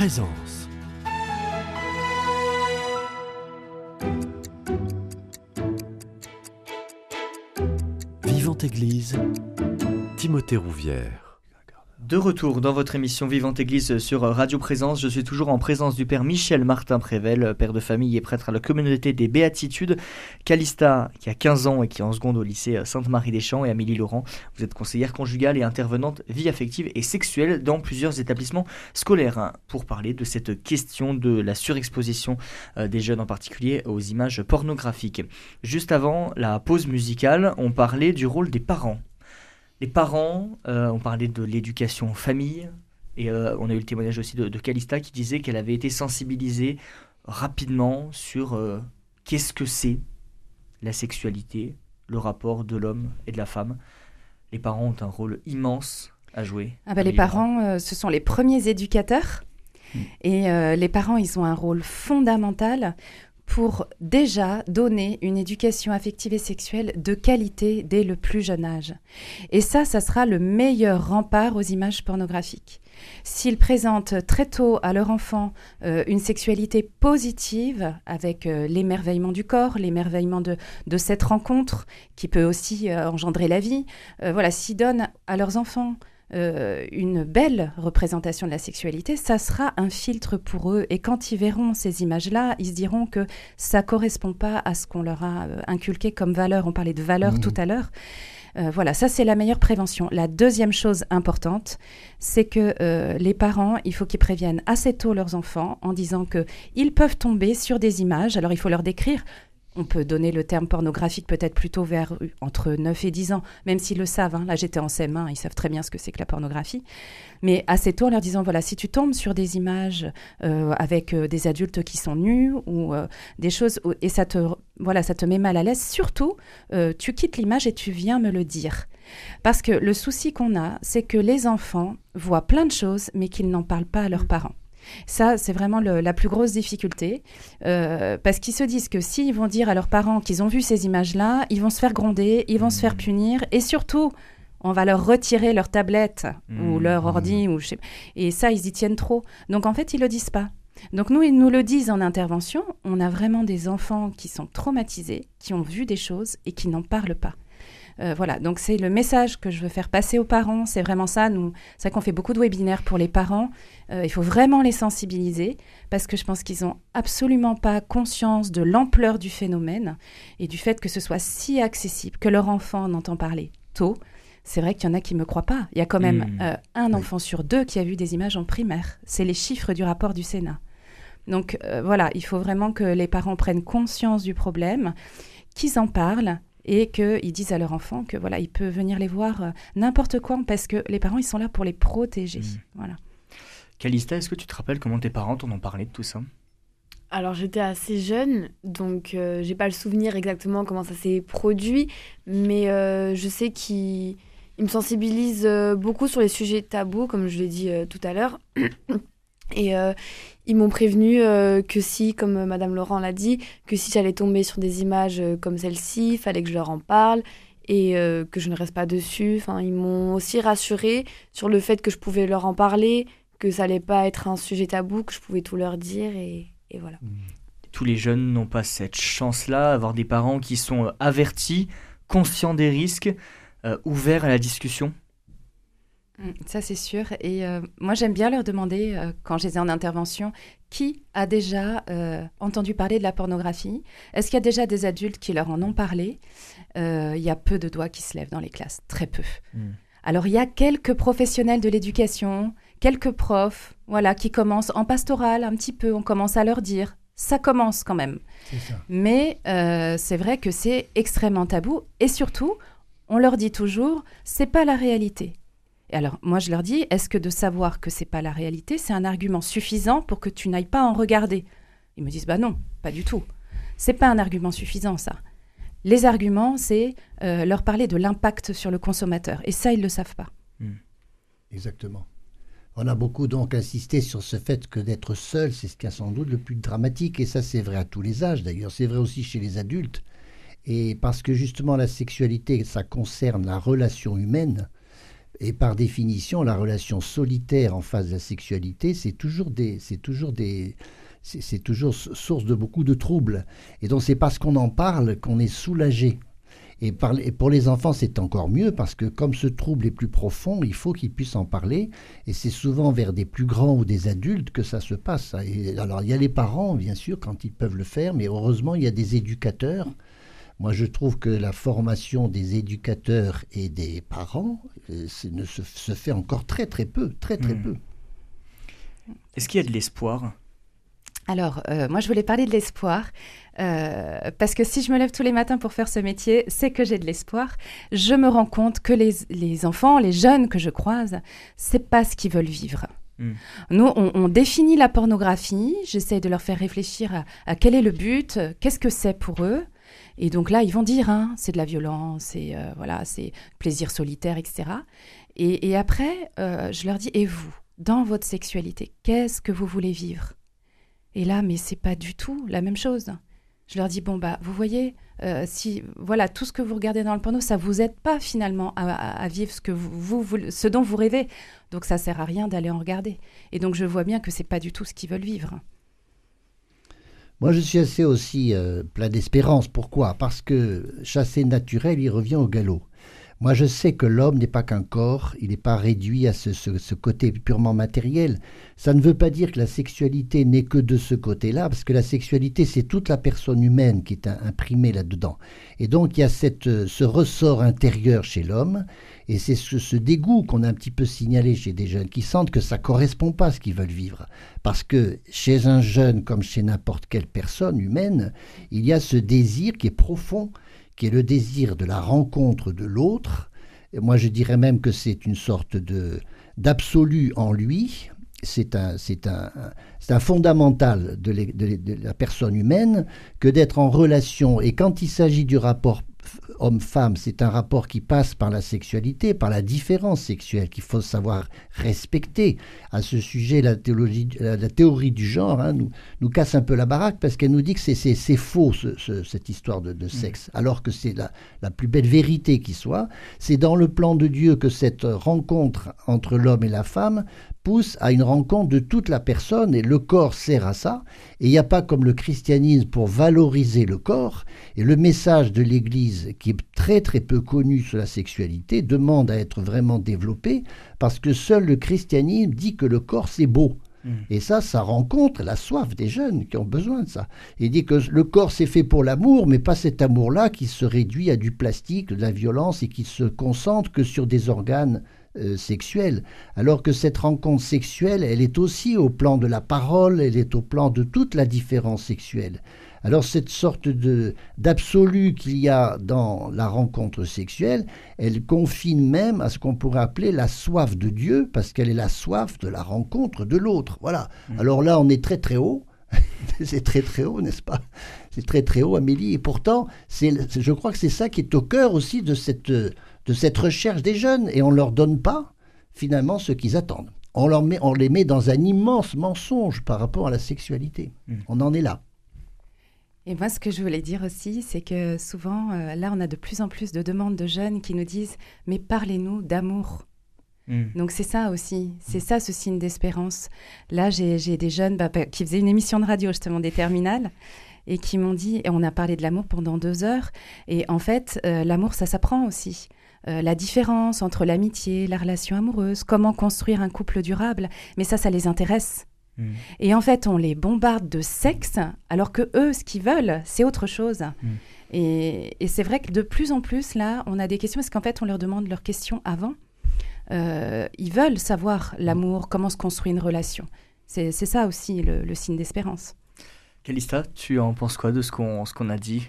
Présence. Vivante Eglise, Timothée Rouvière. De retour dans votre émission Vivante Église sur Radio Présence, je suis toujours en présence du père Michel Martin-Prével, père de famille et prêtre à la communauté des Béatitudes. Calista, qui a quinze ans et qui est en seconde au lycée Sainte-Marie-des-Champs, et Amélie Laurent, vous êtes conseillère conjugale et intervenante vie affective et sexuelle dans plusieurs établissements scolaires, pour parler de cette question de la surexposition des jeunes, en particulier aux images pornographiques. Juste avant la pause musicale, on parlait du rôle des parents. Les parents, euh, on parlait de l'éducation en famille, et euh, on a eu le témoignage aussi de, de Calista qui disait qu'elle avait été sensibilisée rapidement sur euh, qu'est-ce que c'est la sexualité, le rapport de l'homme et de la femme. Les parents ont un rôle immense à jouer. Ah bah les parents, euh, ce sont les premiers éducateurs, mmh. et euh, les parents, ils ont un rôle fondamental pour déjà donner une éducation affective et sexuelle de qualité dès le plus jeune âge. Et ça, ça sera le meilleur rempart aux images pornographiques. S'ils présentent très tôt à leur enfant euh, une sexualité positive, avec euh, l'émerveillement du corps, l'émerveillement de, de cette rencontre, qui peut aussi euh, engendrer la vie, euh, voilà, s'ils donnent à leurs enfants Euh, une belle représentation de la sexualité, ça sera un filtre pour eux. Et quand ils verront ces images-là, ils se diront que ça ne correspond pas à ce qu'on leur a euh, inculqué comme valeur. On parlait de valeur mmh. tout à l'heure. Euh, voilà, ça c'est la meilleure prévention. La deuxième chose importante, c'est que euh, les parents, il faut qu'ils préviennent assez tôt leurs enfants en disant qu'ils peuvent tomber sur des images. Alors il faut leur décrire. On peut donner le terme pornographique peut-être plutôt vers entre neuf et dix ans, même s'ils le savent. Hein. Là, j'étais en C M un, ils savent très bien ce que c'est que la pornographie. Mais assez tôt, en leur disant, voilà, si tu tombes sur des images euh, avec euh, des adultes qui sont nus ou euh, des choses, où, et ça te, voilà, ça te met mal à l'aise, surtout, euh, tu quittes l'image et tu viens me le dire. Parce que le souci qu'on a, c'est que les enfants voient plein de choses, mais qu'ils n'en parlent pas à leurs parents. Ça, c'est vraiment le, la plus grosse difficulté, euh, parce qu'ils se disent que s'ils vont dire à leurs parents qu'ils ont vu ces images-là, ils vont se faire gronder, ils vont mmh. se faire punir, et surtout, on va leur retirer leur tablette mmh. ou leur ordi, mmh. ou je sais, et ça, ils y tiennent trop. Donc, en fait, ils ne le disent pas. Donc, nous, ils nous le disent en intervention. On a vraiment des enfants qui sont traumatisés, qui ont vu des choses et qui n'en parlent pas. Euh, voilà, donc c'est le message que je veux faire passer aux parents, c'est vraiment ça. Nous, c'est vrai qu'on fait beaucoup de webinaires pour les parents, euh, il faut vraiment les sensibiliser parce que je pense qu'ils n'ont absolument pas conscience de l'ampleur du phénomène et du fait que ce soit si accessible, que leur enfant en entend parler tôt. C'est vrai qu'il y en a qui ne me croient pas. Il y a quand même mmh. euh, un enfant oui. sur deux qui a vu des images en primaire. C'est les chiffres du rapport du Sénat. Donc euh, voilà, il faut vraiment que les parents prennent conscience du problème, qu'ils en parlent, et qu'ils disent à leur enfant que voilà, il peut venir les voir euh, n'importe quoi, parce que les parents, ils sont là pour les protéger. Mmh. Voilà. Calista, est-ce que tu te rappelles comment tes parents t'en ont parlé de tout ça ? Alors, j'étais assez jeune, donc euh, j'ai pas le souvenir exactement comment ça s'est produit, mais euh, je sais qu'ils ils me sensibilisent euh, beaucoup sur les sujets tabous, comme je l'ai dit euh, tout à l'heure. Et euh, ils m'ont prévenu euh, que si, comme Madame Laurent l'a dit, que si j'allais tomber sur des images euh, comme celle-ci, il fallait que je leur en parle et euh, que je ne reste pas dessus. Enfin, ils m'ont aussi rassurée sur le fait que je pouvais leur en parler, que ça n'allait pas être un sujet tabou, que je pouvais tout leur dire et, et voilà. Tous les jeunes n'ont pas cette chance-là, avoir des parents qui sont avertis, conscients des risques, euh, ouverts à la discussion. Ça, c'est sûr. Et euh, moi, j'aime bien leur demander, euh, quand je les ai en intervention, qui a déjà euh, entendu parler de la pornographie ? Est-ce qu'il y a déjà des adultes qui leur en ont parlé ? Euh, y a peu de doigts qui se lèvent dans les classes, très peu. Mmh. Alors, il y a quelques professionnels de l'éducation, quelques profs, voilà, qui commencent en pastoral un petit peu, on commence à leur dire. Ça commence quand même. C'est ça. Mais euh, c'est vrai que c'est extrêmement tabou. Et surtout, on leur dit toujours, c'est pas la réalité. Et alors, moi, je leur dis, est-ce que de savoir que ce n'est pas la réalité, c'est un argument suffisant pour que tu n'ailles pas en regarder ? Ils me disent, bah non, pas du tout. Ce n'est pas un argument suffisant, ça. Les arguments, c'est euh, leur parler de l'impact sur le consommateur. Et ça, ils ne le savent pas. Mmh. Exactement. On a beaucoup donc insisté sur ce fait que d'être seul, c'est ce qu'il y a sans doute le plus dramatique. Et ça, c'est vrai à tous les âges, d'ailleurs. C'est vrai aussi chez les adultes. Et parce que justement, la sexualité, ça concerne la relation humaine. Et par définition, la relation solitaire en face de la sexualité, c'est toujours des, c'est toujours des, c'est, c'est toujours source de beaucoup de troubles. Et donc c'est parce qu'on en parle qu'on est soulagé. Et, par, et pour les enfants, c'est encore mieux parce que comme ce trouble est plus profond, il faut qu'ils puissent en parler. Et c'est souvent vers des plus grands ou des adultes que ça se passe. Et alors il y a les parents, bien sûr, quand ils peuvent le faire, mais heureusement, il y a des éducateurs. Moi, je trouve que la formation des éducateurs et des parents euh, ne se, se fait encore très, très peu, très, très mmh. peu. Est-ce qu'il y a de l'espoir ? Alors, euh, moi, je voulais parler de l'espoir, euh, parce que si je me lève tous les matins pour faire ce métier, c'est que j'ai de l'espoir. Je me rends compte que les, les enfants, les jeunes que je croise, c'est pas ce qu'ils veulent vivre. Mmh. Nous, on, on définit la pornographie, j'essaie de leur faire réfléchir à, à quel est le but, qu'est-ce que c'est pour eux. Et donc là, ils vont dire, hein, c'est de la violence, et euh, voilà, c'est plaisir solitaire, et cetera. Et, et après, euh, je leur dis, et vous, dans votre sexualité, qu'est-ce que vous voulez vivre ? Et là, mais c'est pas du tout la même chose. Je leur dis, bon, bah, vous voyez, euh, si, voilà, tout ce que vous regardez dans le porno, ça vous aide pas finalement à, à, à vivre ce, que vous, vous, ce dont vous rêvez. Donc ça sert à rien d'aller en regarder. Et donc je vois bien que c'est pas du tout ce qu'ils veulent vivre. Moi, je suis assez aussi euh, plein d'espérance. Pourquoi ? Parce que chasser naturel, il revient au galop. Moi, je sais que l'homme n'est pas qu'un corps, il n'est pas réduit à ce, ce, ce côté purement matériel. Ça ne veut pas dire que la sexualité n'est que de ce côté-là, parce que la sexualité, c'est toute la personne humaine qui est imprimée là-dedans. Et donc, il y a cette, ce ressort intérieur chez l'homme, et c'est ce, ce dégoût qu'on a un petit peu signalé chez des jeunes, qui sentent que ça ne correspond pas à ce qu'ils veulent vivre. Parce que chez un jeune, comme chez n'importe quelle personne humaine, il y a ce désir qui est profond, qui est le désir de la rencontre de l'autre. Et moi, je dirais même que c'est une sorte de, d'absolu en lui. C'est un, c'est un, c'est un fondamental de, les, de, les, de la personne humaine que d'être en relation. Et quand il s'agit du rapport homme-femme, c'est un rapport qui passe par la sexualité, par la différence sexuelle qu'il faut savoir respecter. À ce sujet, la, théologie, la, la théorie du genre hein, nous, nous casse un peu la baraque parce qu'elle nous dit que c'est, c'est, c'est faux ce, ce, cette histoire de, de sexe, alors que c'est la, la plus belle vérité qui soit. C'est dans le plan de Dieu que cette rencontre entre l'homme et la femme pousse à une rencontre de toute la personne et le corps sert à ça. Et il n'y a pas comme le christianisme pour valoriser le corps. Et le message de l'Église, qui est très très peu connu sur la sexualité, demande à être vraiment développé parce que seul le christianisme dit que le corps c'est beau. Mmh. Et ça, ça rencontre la soif des jeunes qui ont besoin de ça. Il dit que le corps c'est fait pour l'amour, mais pas cet amour-là qui se réduit à du plastique, de la violence et qui se concentre que sur des organes Euh, sexuelle, alors que cette rencontre sexuelle, elle est aussi au plan de la parole, elle est au plan de toute la différence sexuelle. Alors cette sorte de, d'absolu qu'il y a dans la rencontre sexuelle, elle confine même à ce qu'on pourrait appeler la soif de Dieu, parce qu'elle est la soif de la rencontre de l'autre. Voilà. Mmh. Alors là, on est très très haut. C'est très très haut, n'est-ce pas ? C'est très très haut, Amélie. Et pourtant, c'est, je crois que c'est ça qui est au cœur aussi de cette, de cette recherche des jeunes. Et on ne leur donne pas, finalement, ce qu'ils attendent. On, leur met, on les met dans un immense mensonge par rapport à la sexualité. Mmh. On en est là. Et moi, ce que je voulais dire aussi, c'est que souvent, euh, là, on a de plus en plus de demandes de jeunes qui nous disent « mais parlez-nous d'amour ». Donc c'est ça aussi, c'est ça ce signe d'espérance. Là, j'ai, j'ai des jeunes bah, qui faisaient une émission de radio justement des terminales et qui m'ont dit, et on a parlé de l'amour pendant deux heures, et en fait, euh, l'amour, ça s'apprend aussi. Euh, la différence entre l'amitié, la relation amoureuse, comment construire un couple durable, mais ça, ça les intéresse. Mmh. Et en fait, on les bombarde de sexe, alors que eux, ce qu'ils veulent, c'est autre chose. Mmh. Et, et c'est vrai que de plus en plus, là, on a des questions, parce qu'en fait, on leur demande leurs questions avant. Euh, ils veulent savoir l'amour, comment se construit une relation. C'est, c'est ça aussi le, le signe d'espérance. Calista, tu en penses quoi de ce qu'on, ce qu'on a dit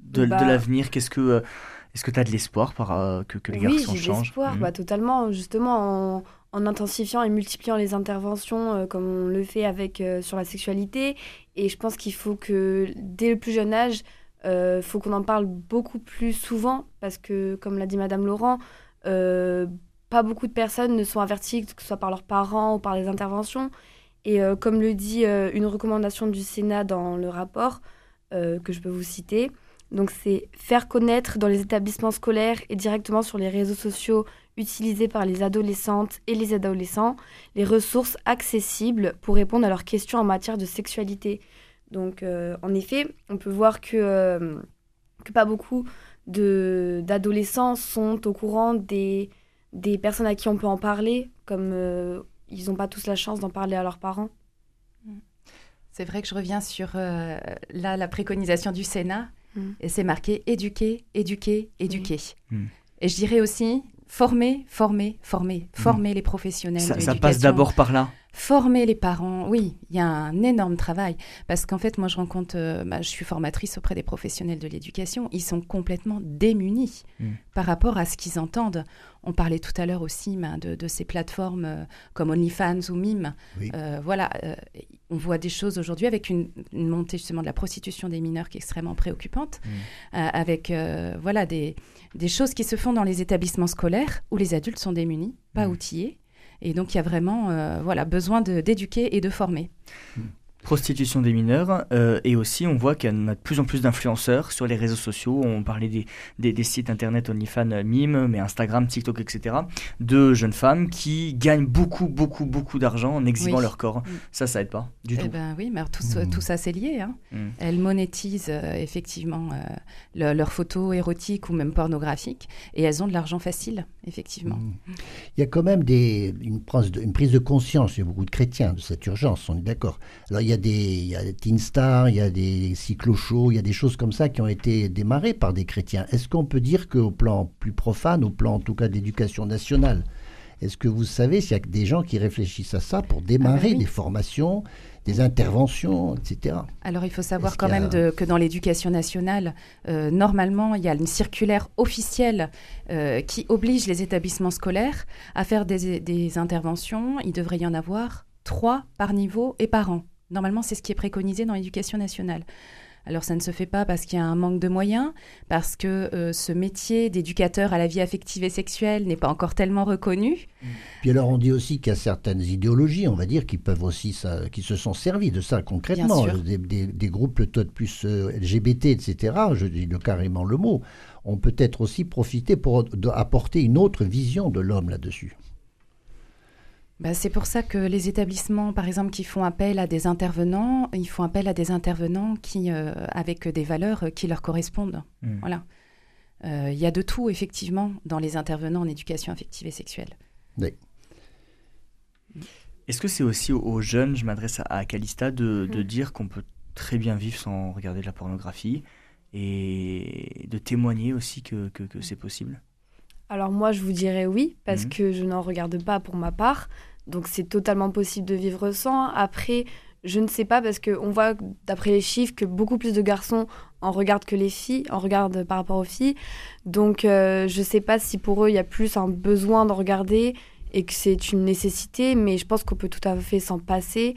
de, bah, de l'avenir, qu'est-ce que, est-ce que tu as de l'espoir par, euh, que, que les oui, garçons changent ? Oui, j'ai de l'espoir, mmh. bah, totalement. Justement, en, en intensifiant et multipliant les interventions euh, comme on le fait avec, euh, sur la sexualité. Et je pense qu'il faut que, dès le plus jeune âge, il euh, faut qu'on en parle beaucoup plus souvent. Parce que, comme l'a dit Madame Laurent, euh, pas beaucoup de personnes ne sont averties, que ce soit par leurs parents ou par les interventions. Et euh, comme le dit euh, une recommandation du Sénat dans le rapport, euh, que je peux vous citer, Donc c'est faire connaître dans les établissements scolaires et directement sur les réseaux sociaux utilisés par les adolescentes et les adolescents, les ressources accessibles pour répondre à leurs questions en matière de sexualité. Donc euh, en effet, on peut voir que, euh, que pas beaucoup de, d'adolescents sont au courant des, des personnes à qui on peut en parler, comme euh, ils n'ont pas tous la chance d'en parler à leurs parents. C'est vrai que je reviens sur euh, là, la préconisation du Sénat. Et c'est marqué « éduquer, éduquer, éduquer mmh. ». Et je dirais aussi « former, former, former, former mmh. les professionnels ça, de l'éducation ». Ça passe d'abord par là. Former les parents, oui, il y a un énorme travail. Parce qu'en fait, moi, je rencontre, euh, bah, je suis formatrice auprès des professionnels de l'éducation. Ils sont complètement démunis mmh. par rapport à ce qu'ils entendent. On parlait tout à l'heure aussi bah, de, de ces plateformes euh, comme OnlyFans ou Mym. Oui. Euh, voilà, euh, on voit des choses aujourd'hui avec une, une montée justement de la prostitution des mineurs qui est extrêmement préoccupante, mmh. euh, avec euh, voilà, des, des choses qui se font dans les établissements scolaires où les adultes sont démunis, pas mmh. outillés. Et donc, il y a vraiment euh, voilà, besoin de, d'éduquer et de former. Prostitution des mineurs. Euh, et aussi, on voit qu'on a de plus en plus d'influenceurs sur les réseaux sociaux. On parlait des, des, des sites internet OnlyFans, Mym, mais Instagram, TikTok, et cetera. De jeunes femmes qui gagnent beaucoup, beaucoup, beaucoup d'argent en exhibant oui. leur corps. Mmh. Ça, ça aide pas du tout. Eh ben, oui, mais tout, mmh. tout ça, c'est lié. Hein. Mmh. Elles monétisent euh, effectivement euh, le, leurs photos érotiques ou même pornographiques. Et elles ont de l'argent facile. Effectivement. Mmh. Il y a quand même des, une, prise de, une prise de conscience, il y a beaucoup de chrétiens, de cette urgence, on est d'accord. Alors il y a des, il y a des Teenstar, il y a des cyclo-shows, il y a des choses comme ça qui ont été démarrées par des chrétiens. Est-ce qu'on peut dire qu'au plan plus profane, au plan en tout cas d'éducation nationale, est-ce que vous savez s'il y a des gens qui réfléchissent à ça pour démarrer ah ben oui. des formations, des interventions, et cetera. Alors, il faut savoir Est-ce quand même a... de, que dans l'éducation nationale, euh, normalement, il y a une circulaire officielle euh, qui oblige les établissements scolaires à faire des, des interventions. Il devrait y en avoir trois par niveau et par an. Normalement, c'est ce qui est préconisé dans l'éducation nationale. Alors, ça ne se fait pas parce qu'il y a un manque de moyens, parce que euh, ce métier d'éducateur à la vie affective et sexuelle n'est pas encore tellement reconnu. Puis alors, on dit aussi qu'il y a certaines idéologies, on va dire, qui peuvent aussi, ça, qui se sont servies de ça concrètement. Des, des, des groupes peut-être plus L G B T, et cetera, je dis le, carrément le mot, ont peut-être aussi profité pour apporter une autre vision de l'homme là-dessus. Bah, c'est pour ça que les établissements, par exemple, qui font appel à des intervenants, ils font appel à des intervenants qui, euh, avec des valeurs qui leur correspondent. Mmh. Voilà. Euh, y a de tout, effectivement, dans les intervenants en éducation affective et sexuelle. Oui. Est-ce que c'est aussi aux jeunes, je m'adresse à, à Calista, de, de mmh. dire qu'on peut très bien vivre sans regarder de la pornographie et de témoigner aussi que, que, que c'est possible ? Alors moi, je vous dirais oui, parce mmh. que je n'en regarde pas pour ma part. Donc c'est totalement possible de vivre sans. Après, je ne sais pas, parce qu'on voit d'après les chiffres que beaucoup plus de garçons en regardent que les filles, en regardent par rapport aux filles. Donc euh, je ne sais pas si pour eux, il y a plus un besoin d'en regarder et que c'est une nécessité. Mais je pense qu'on peut tout à fait s'en passer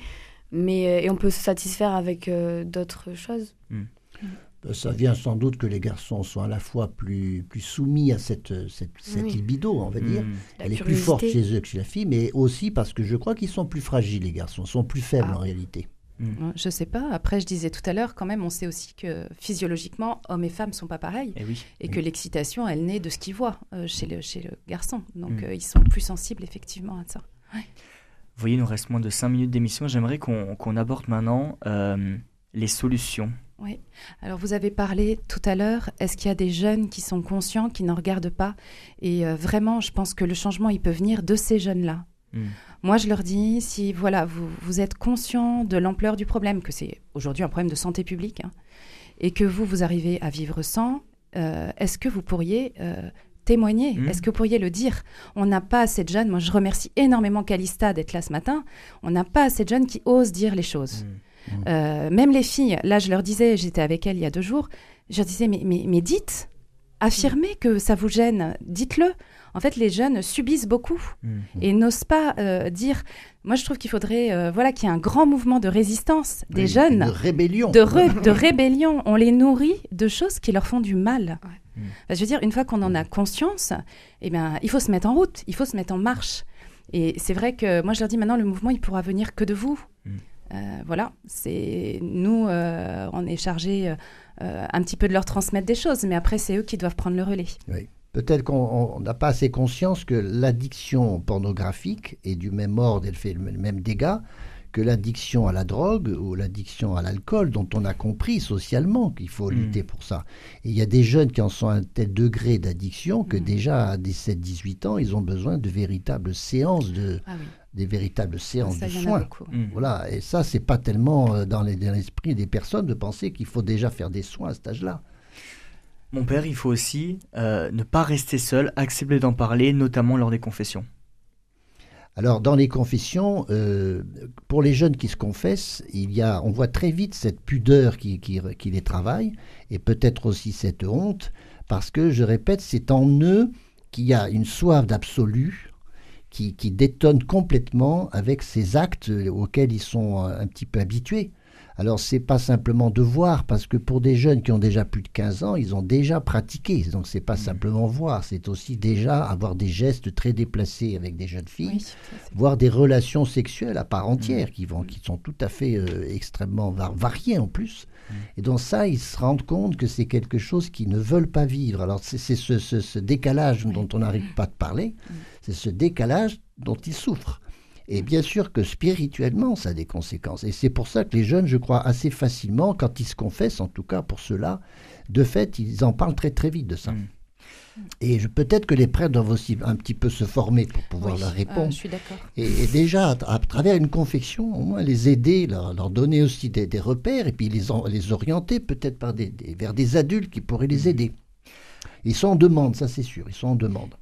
mais, et on peut se satisfaire avec euh, d'autres choses. Mmh. Ça vient sans doute que les garçons sont à la fois plus, plus soumis à cette, cette, cette oui. libido, on va dire. Mmh. Elle est plus forte chez eux que chez la fille, mais aussi parce que je crois qu'ils sont plus fragiles, les garçons, sont plus faibles ah. en réalité. Mmh. Je ne sais pas. Après, je disais tout à l'heure, quand même, on sait aussi que physiologiquement, hommes et femmes ne sont pas pareils. Et, oui. et oui. que l'excitation, elle naît de ce qu'ils voient euh, chez, le, chez le garçon. Donc, mmh. euh, ils sont plus sensibles, effectivement, à ça. Ouais. Vous voyez, il nous reste moins de cinq minutes d'émission. J'aimerais qu'on, qu'on aborde maintenant euh, les solutions. Oui. Alors, vous avez parlé tout à l'heure, est-ce qu'il y a des jeunes qui sont conscients, qui n'en regardent pas ? Et euh, vraiment, je pense que le changement, il peut venir de ces jeunes-là. Mmh. Moi, je leur dis, si voilà, vous, vous êtes conscients de l'ampleur du problème, que c'est aujourd'hui un problème de santé publique, hein, et que vous, vous arrivez à vivre sans, euh, est-ce que vous pourriez... Euh, témoigner, mmh. est-ce que vous pourriez le dire ? On n'a pas assez de jeunes, moi je remercie énormément Calista d'être là ce matin, on n'a pas assez de jeunes qui osent dire les choses. Mmh. Mmh. Euh, même les filles, là je leur disais, j'étais avec elles il y a deux jours, je leur disais mais, mais, mais dites, affirmez mmh. que ça vous gêne, dites-le. En fait les jeunes subissent beaucoup mmh. et n'osent pas euh, dire, moi je trouve qu'il faudrait euh, voilà, qu'il y ait un grand mouvement de résistance des oui, jeunes, de rébellion. De, re- de rébellion, on les nourrit de choses qui leur font du mal. Ouais. Je veux dire, une fois qu'on en a conscience, eh bien, il faut se mettre en route, il faut se mettre en marche. Et c'est vrai que moi, je leur dis maintenant, le mouvement, il pourra venir que de vous. Mm. Euh, voilà, c'est nous, euh, on est chargés euh, un petit peu de leur transmettre des choses, mais après, c'est eux qui doivent prendre le relais. Oui. Peut-être qu'on n'a pas assez conscience que l'addiction pornographique est du même ordre, elle fait le même dégât que l'addiction à la drogue ou l'addiction à l'alcool, dont on a compris socialement qu'il faut mmh. lutter pour ça. Et il y a des jeunes qui en sont à un tel degré d'addiction que mmh. déjà à dix-sept dix-huit ans, ils ont besoin de véritables séances de... Ah oui. des véritables séances ça, de soins. Mmh. Voilà. Et ça, c'est pas tellement dans les, dans l'esprit des personnes de penser qu'il faut déjà faire des soins à cet âge-là. Mon père, il faut aussi euh, ne pas rester seul, accepter d'en parler, notamment lors des confessions. Alors, dans les confessions, euh, pour les jeunes qui se confessent, il y a, on voit très vite cette pudeur qui, qui, qui les travaille, et peut-être aussi cette honte, parce que, je répète, c'est en eux qu'il y a une soif d'absolu, Qui, qui détonne complètement avec ces actes auxquels ils sont un petit peu habitués. Alors, ce n'est pas simplement de voir, parce que pour des jeunes qui ont déjà plus de quinze ans, ils ont déjà pratiqué. Donc, ce n'est pas mmh. simplement voir, c'est aussi déjà avoir des gestes très déplacés avec des jeunes filles, oui, voire des relations sexuelles à part entière, mmh. qui, vont, qui sont tout à fait euh, extrêmement var- variées en plus. Mmh. Et donc ça, ils se rendent compte que c'est quelque chose qu'ils ne veulent pas vivre. Alors, c'est, c'est ce, ce, ce décalage oui. dont on n'arrive pas à parler, mmh. c'est ce décalage dont ils souffrent. Et bien sûr que spirituellement, ça a des conséquences. Et c'est pour ça que les jeunes, je crois, assez facilement, quand ils se confessent, en tout cas pour ceux-là, de fait, ils en parlent très très vite de ça. Mmh. Et je, peut-être que les prêtres doivent aussi un petit peu se former pour pouvoir oui, leur répondre. Euh, je suis d'accord. Et, et déjà, à, à travers une confession, au moins les aider, leur, leur donner aussi des, des repères, et puis les, en, les orienter peut-être par des, des, vers des adultes qui pourraient les aider. Ils sont en demande, ça c'est sûr, ils sont en demande.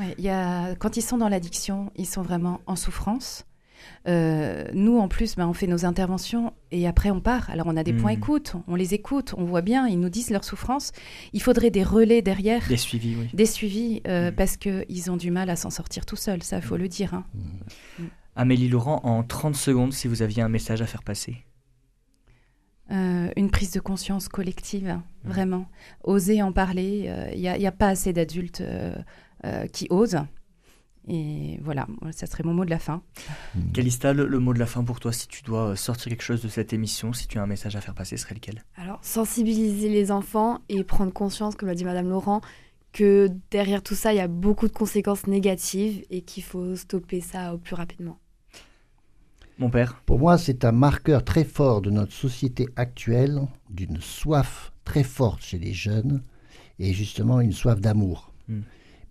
Ouais, y a, quand ils sont dans l'addiction, ils sont vraiment en souffrance. Euh, nous, en plus, ben, on fait nos interventions et après, on part. Alors, on a des mmh. points écoute, on les écoute, on voit bien, ils nous disent leur souffrance. Il faudrait des relais derrière. Des suivis, oui. Des suivis, euh, mmh. parce qu'ils ont du mal à s'en sortir tout seuls, ça, il faut mmh. le dire. Hein. Mmh. Mmh. Amélie Laurent, en trente secondes, si vous aviez un message à faire passer. Euh, une prise de conscience collective, hein, mmh. vraiment. Oser en parler, il euh, n'y a, y a pas assez d'adultes euh, euh, qui osent. Et voilà, ça serait mon mot de la fin. Mmh. Calista, le, le mot de la fin pour toi, si tu dois sortir quelque chose de cette émission, si tu as un message à faire passer, ce serait lequel? Alors, sensibiliser les enfants et prendre conscience, comme l'a dit Madame Laurent, que derrière tout ça, il y a beaucoup de conséquences négatives et qu'il faut stopper ça au plus rapidement. Mon père? Pour moi, c'est un marqueur très fort de notre société actuelle, d'une soif très forte chez les jeunes, et justement une soif d'amour. Mmh.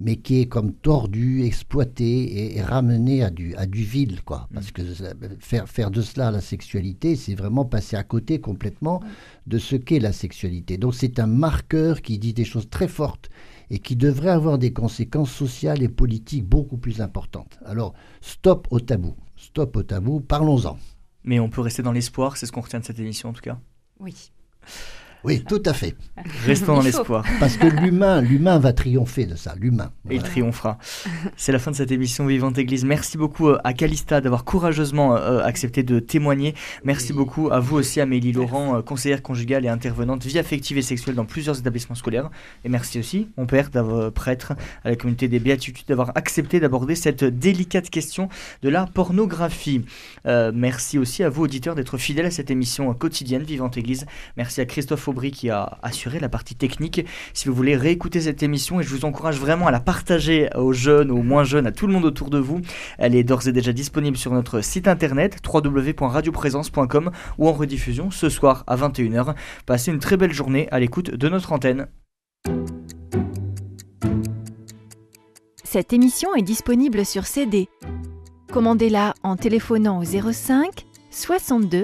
mais qui est comme tordu, exploité et, et ramené à du, à du vil, quoi. Parce que faire, faire de cela la sexualité, c'est vraiment passer à côté complètement de ce qu'est la sexualité. Donc c'est un marqueur qui dit des choses très fortes et qui devrait avoir des conséquences sociales et politiques beaucoup plus importantes. Alors stop au tabou, stop au tabou, parlons-en. Mais on peut rester dans l'espoir, c'est ce qu'on retient de cette émission en tout cas. Oui. Oui, tout à fait. Restons dans l'espoir. Parce que l'humain, l'humain va triompher de ça, l'humain. Voilà. Il triomphera. C'est la fin de cette émission Vivante Église. Merci beaucoup à Calista d'avoir courageusement accepté de témoigner. Merci oui. beaucoup à vous aussi, Amélie Laurent, merci. Conseillère conjugale et intervenante vie affective et sexuelle dans plusieurs établissements scolaires. Et merci aussi, mon père, d'avoir, prêtre à la communauté des Béatitudes, d'avoir accepté d'aborder cette délicate question de la pornographie. Euh, merci aussi à vous, auditeurs, d'être fidèles à cette émission quotidienne Vivante Église. Merci à Christophe qui a assuré la partie technique. Si vous voulez réécouter cette émission, et je vous encourage vraiment à la partager aux jeunes, aux moins jeunes, à tout le monde autour de vous, elle est d'ores et déjà disponible sur notre site internet w w w point radio présence point com ou en rediffusion ce soir à vingt et une heures. Passez une très belle journée à l'écoute de notre antenne. Cette émission est disponible sur C D. Commandez-la en téléphonant au zéro cinq soixante-deux